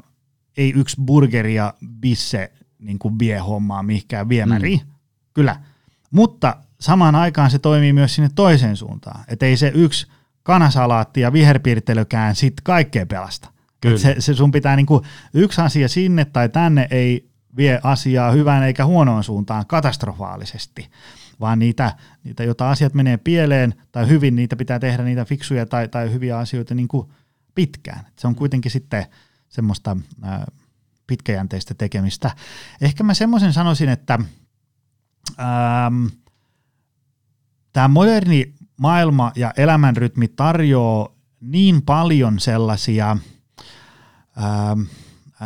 ei yksi burgeri ja bisse niin kuin vie hommaa mihinkään viemäriin. Kyllä, mutta samaan aikaan se toimii myös sinne toiseen suuntaan. Että ei se yksi kanasalaatti ja viherpiirtelykään sit kaikkea pelasta. Se sun pitää niinku, yksi asia sinne tai tänne ei vie asiaa hyvään eikä huonoon suuntaan katastrofaalisesti, vaan niitä joita asiat menee pieleen tai hyvin, niitä pitää tehdä niitä fiksuja tai hyviä asioita niinku pitkään. Et se on kuitenkin sitten semmoista pitkäjänteistä tekemistä. Ehkä mä semmoisen sanoisin, että tämä moderni maailma ja elämänrytmi tarjoaa niin paljon sellaisia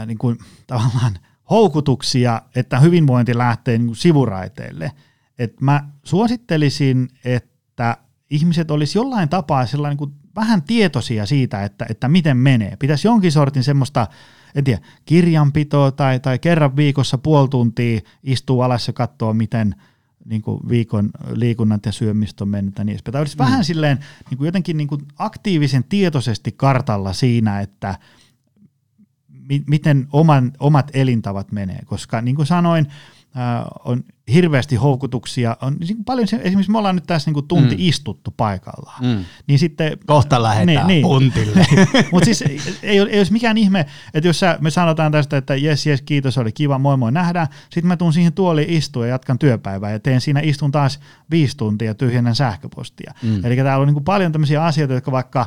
niin kuin tavallaan houkutuksia, että hyvinvointi lähtee niin kuin sivuraiteille. Et mä suosittelisin, että ihmiset olisi jollain tapaa sellainen niin kuin vähän tietoisia siitä, että miten menee. Pitäisi jonkin sortin semmoista, en tiedä, kirjanpitoa tai kerran viikossa 0,5 tuntia istuu alas ja katsoo, miten niin kuin viikon liikunnat ja syömistä on mennyt ja niin edespäin. Tämä olisi vähän silleen niin kuin jotenkin niin kuin aktiivisen tietoisesti kartalla siinä, että miten omat elintavat menee, koska niin kuin sanoin, on hirveästi houkutuksia, on niin paljon, esimerkiksi me ollaan nyt tässä niin kuin tunti istuttu paikallaan. Niin sitten, kohta lähdetään puntille. Mutta siis ei olisi mikään ihme, että jos me sanotaan tästä, että jes, kiitos, oli kiva, moi, nähdään, sitten mä tuun siihen tuoliin istuun ja jatkan työpäivää ja istun taas 5 tuntia tyhjennän sähköpostia. Eli täällä on niin kuin paljon tämmöisiä asioita, jotka vaikka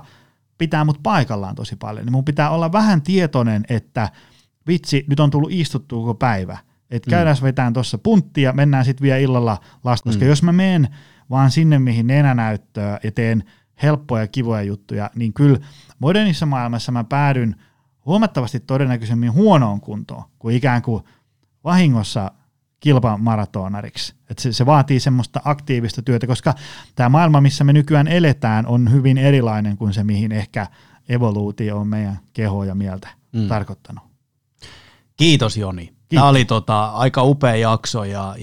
pitää mut paikallaan tosi paljon, niin mun pitää olla vähän tietoinen, että vitsi, nyt on tullut istuttua koko päivä. Että käydään vetään tuossa punttia, mennään sitten vielä illalla lasta, koska jos mä menen vaan sinne, mihin nenä näyttää ja teen helppoja, kivoja juttuja, niin kyllä modernissa maailmassa mä päädyn huomattavasti todennäköisemmin huonoon kuntoon kuin ikään kuin vahingossa kilpamaratonariksi. Että se vaatii semmoista aktiivista työtä, koska tämä maailma, missä me nykyään eletään, on hyvin erilainen kuin se, mihin ehkä evoluutio on meidän kehoa ja mieltä tarkoittanut. Kiitos, Joni. Tämä oli aika upea jakso ja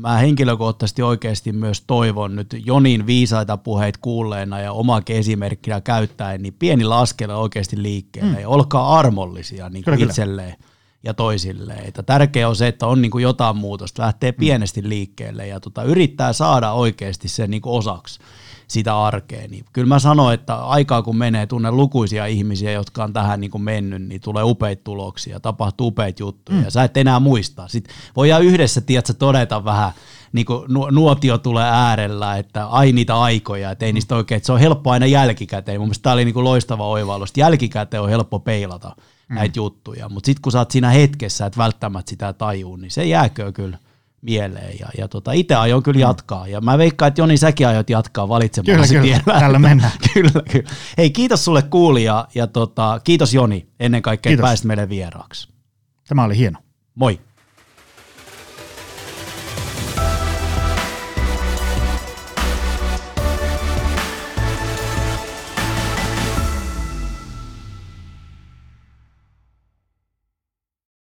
mä henkilökohtaisesti oikeasti myös toivon nyt Jonin viisaita puheita kuulleena ja omaakin esimerkkinä käyttäen, niin pienillä askelilla oikeasti liikkeelle ja olkaa armollisia niin kuin itselleen ja toisilleen. Että tärkeää on se, että on niin kuin jotain muutosta, lähtee pienesti liikkeelle ja yrittää saada oikeasti sen niin kuin osaksi sitä arkea. Niin kyllä mä sanoin, että aikaa kun menee, tunnen lukuisia ihmisiä, jotka on tähän niin kuin mennyt, niin tulee upeita tuloksia, tapahtuu upeita juttuja, ja sä et enää muista. Sitten voidaan yhdessä, tiedätkö, todeta vähän, niin kuin nuotio tulee äärellä, että ai niitä aikoja, että ei niistä oikein, että se on helppo aina jälkikäteen. Mun mielestä tämä oli niin kuin loistava oivallus, että jälkikäteen on helppo peilata näitä juttuja, mutta sitten kun sä oot siinä hetkessä, et välttämättä sitä tajuu, niin se jääkö kyllä mieleen ja itse aion kyllä jatkaa ja mä veikkaan, että Joni säkin aiot jatkaa valitsemallasi tiellä. Kyllä, täällä mennään. Kyllä. Hei, kiitos sulle kuulija ja kiitos Joni ennen kaikkea, että pääsit meille vieraaksi. Tämä oli hieno. Moi.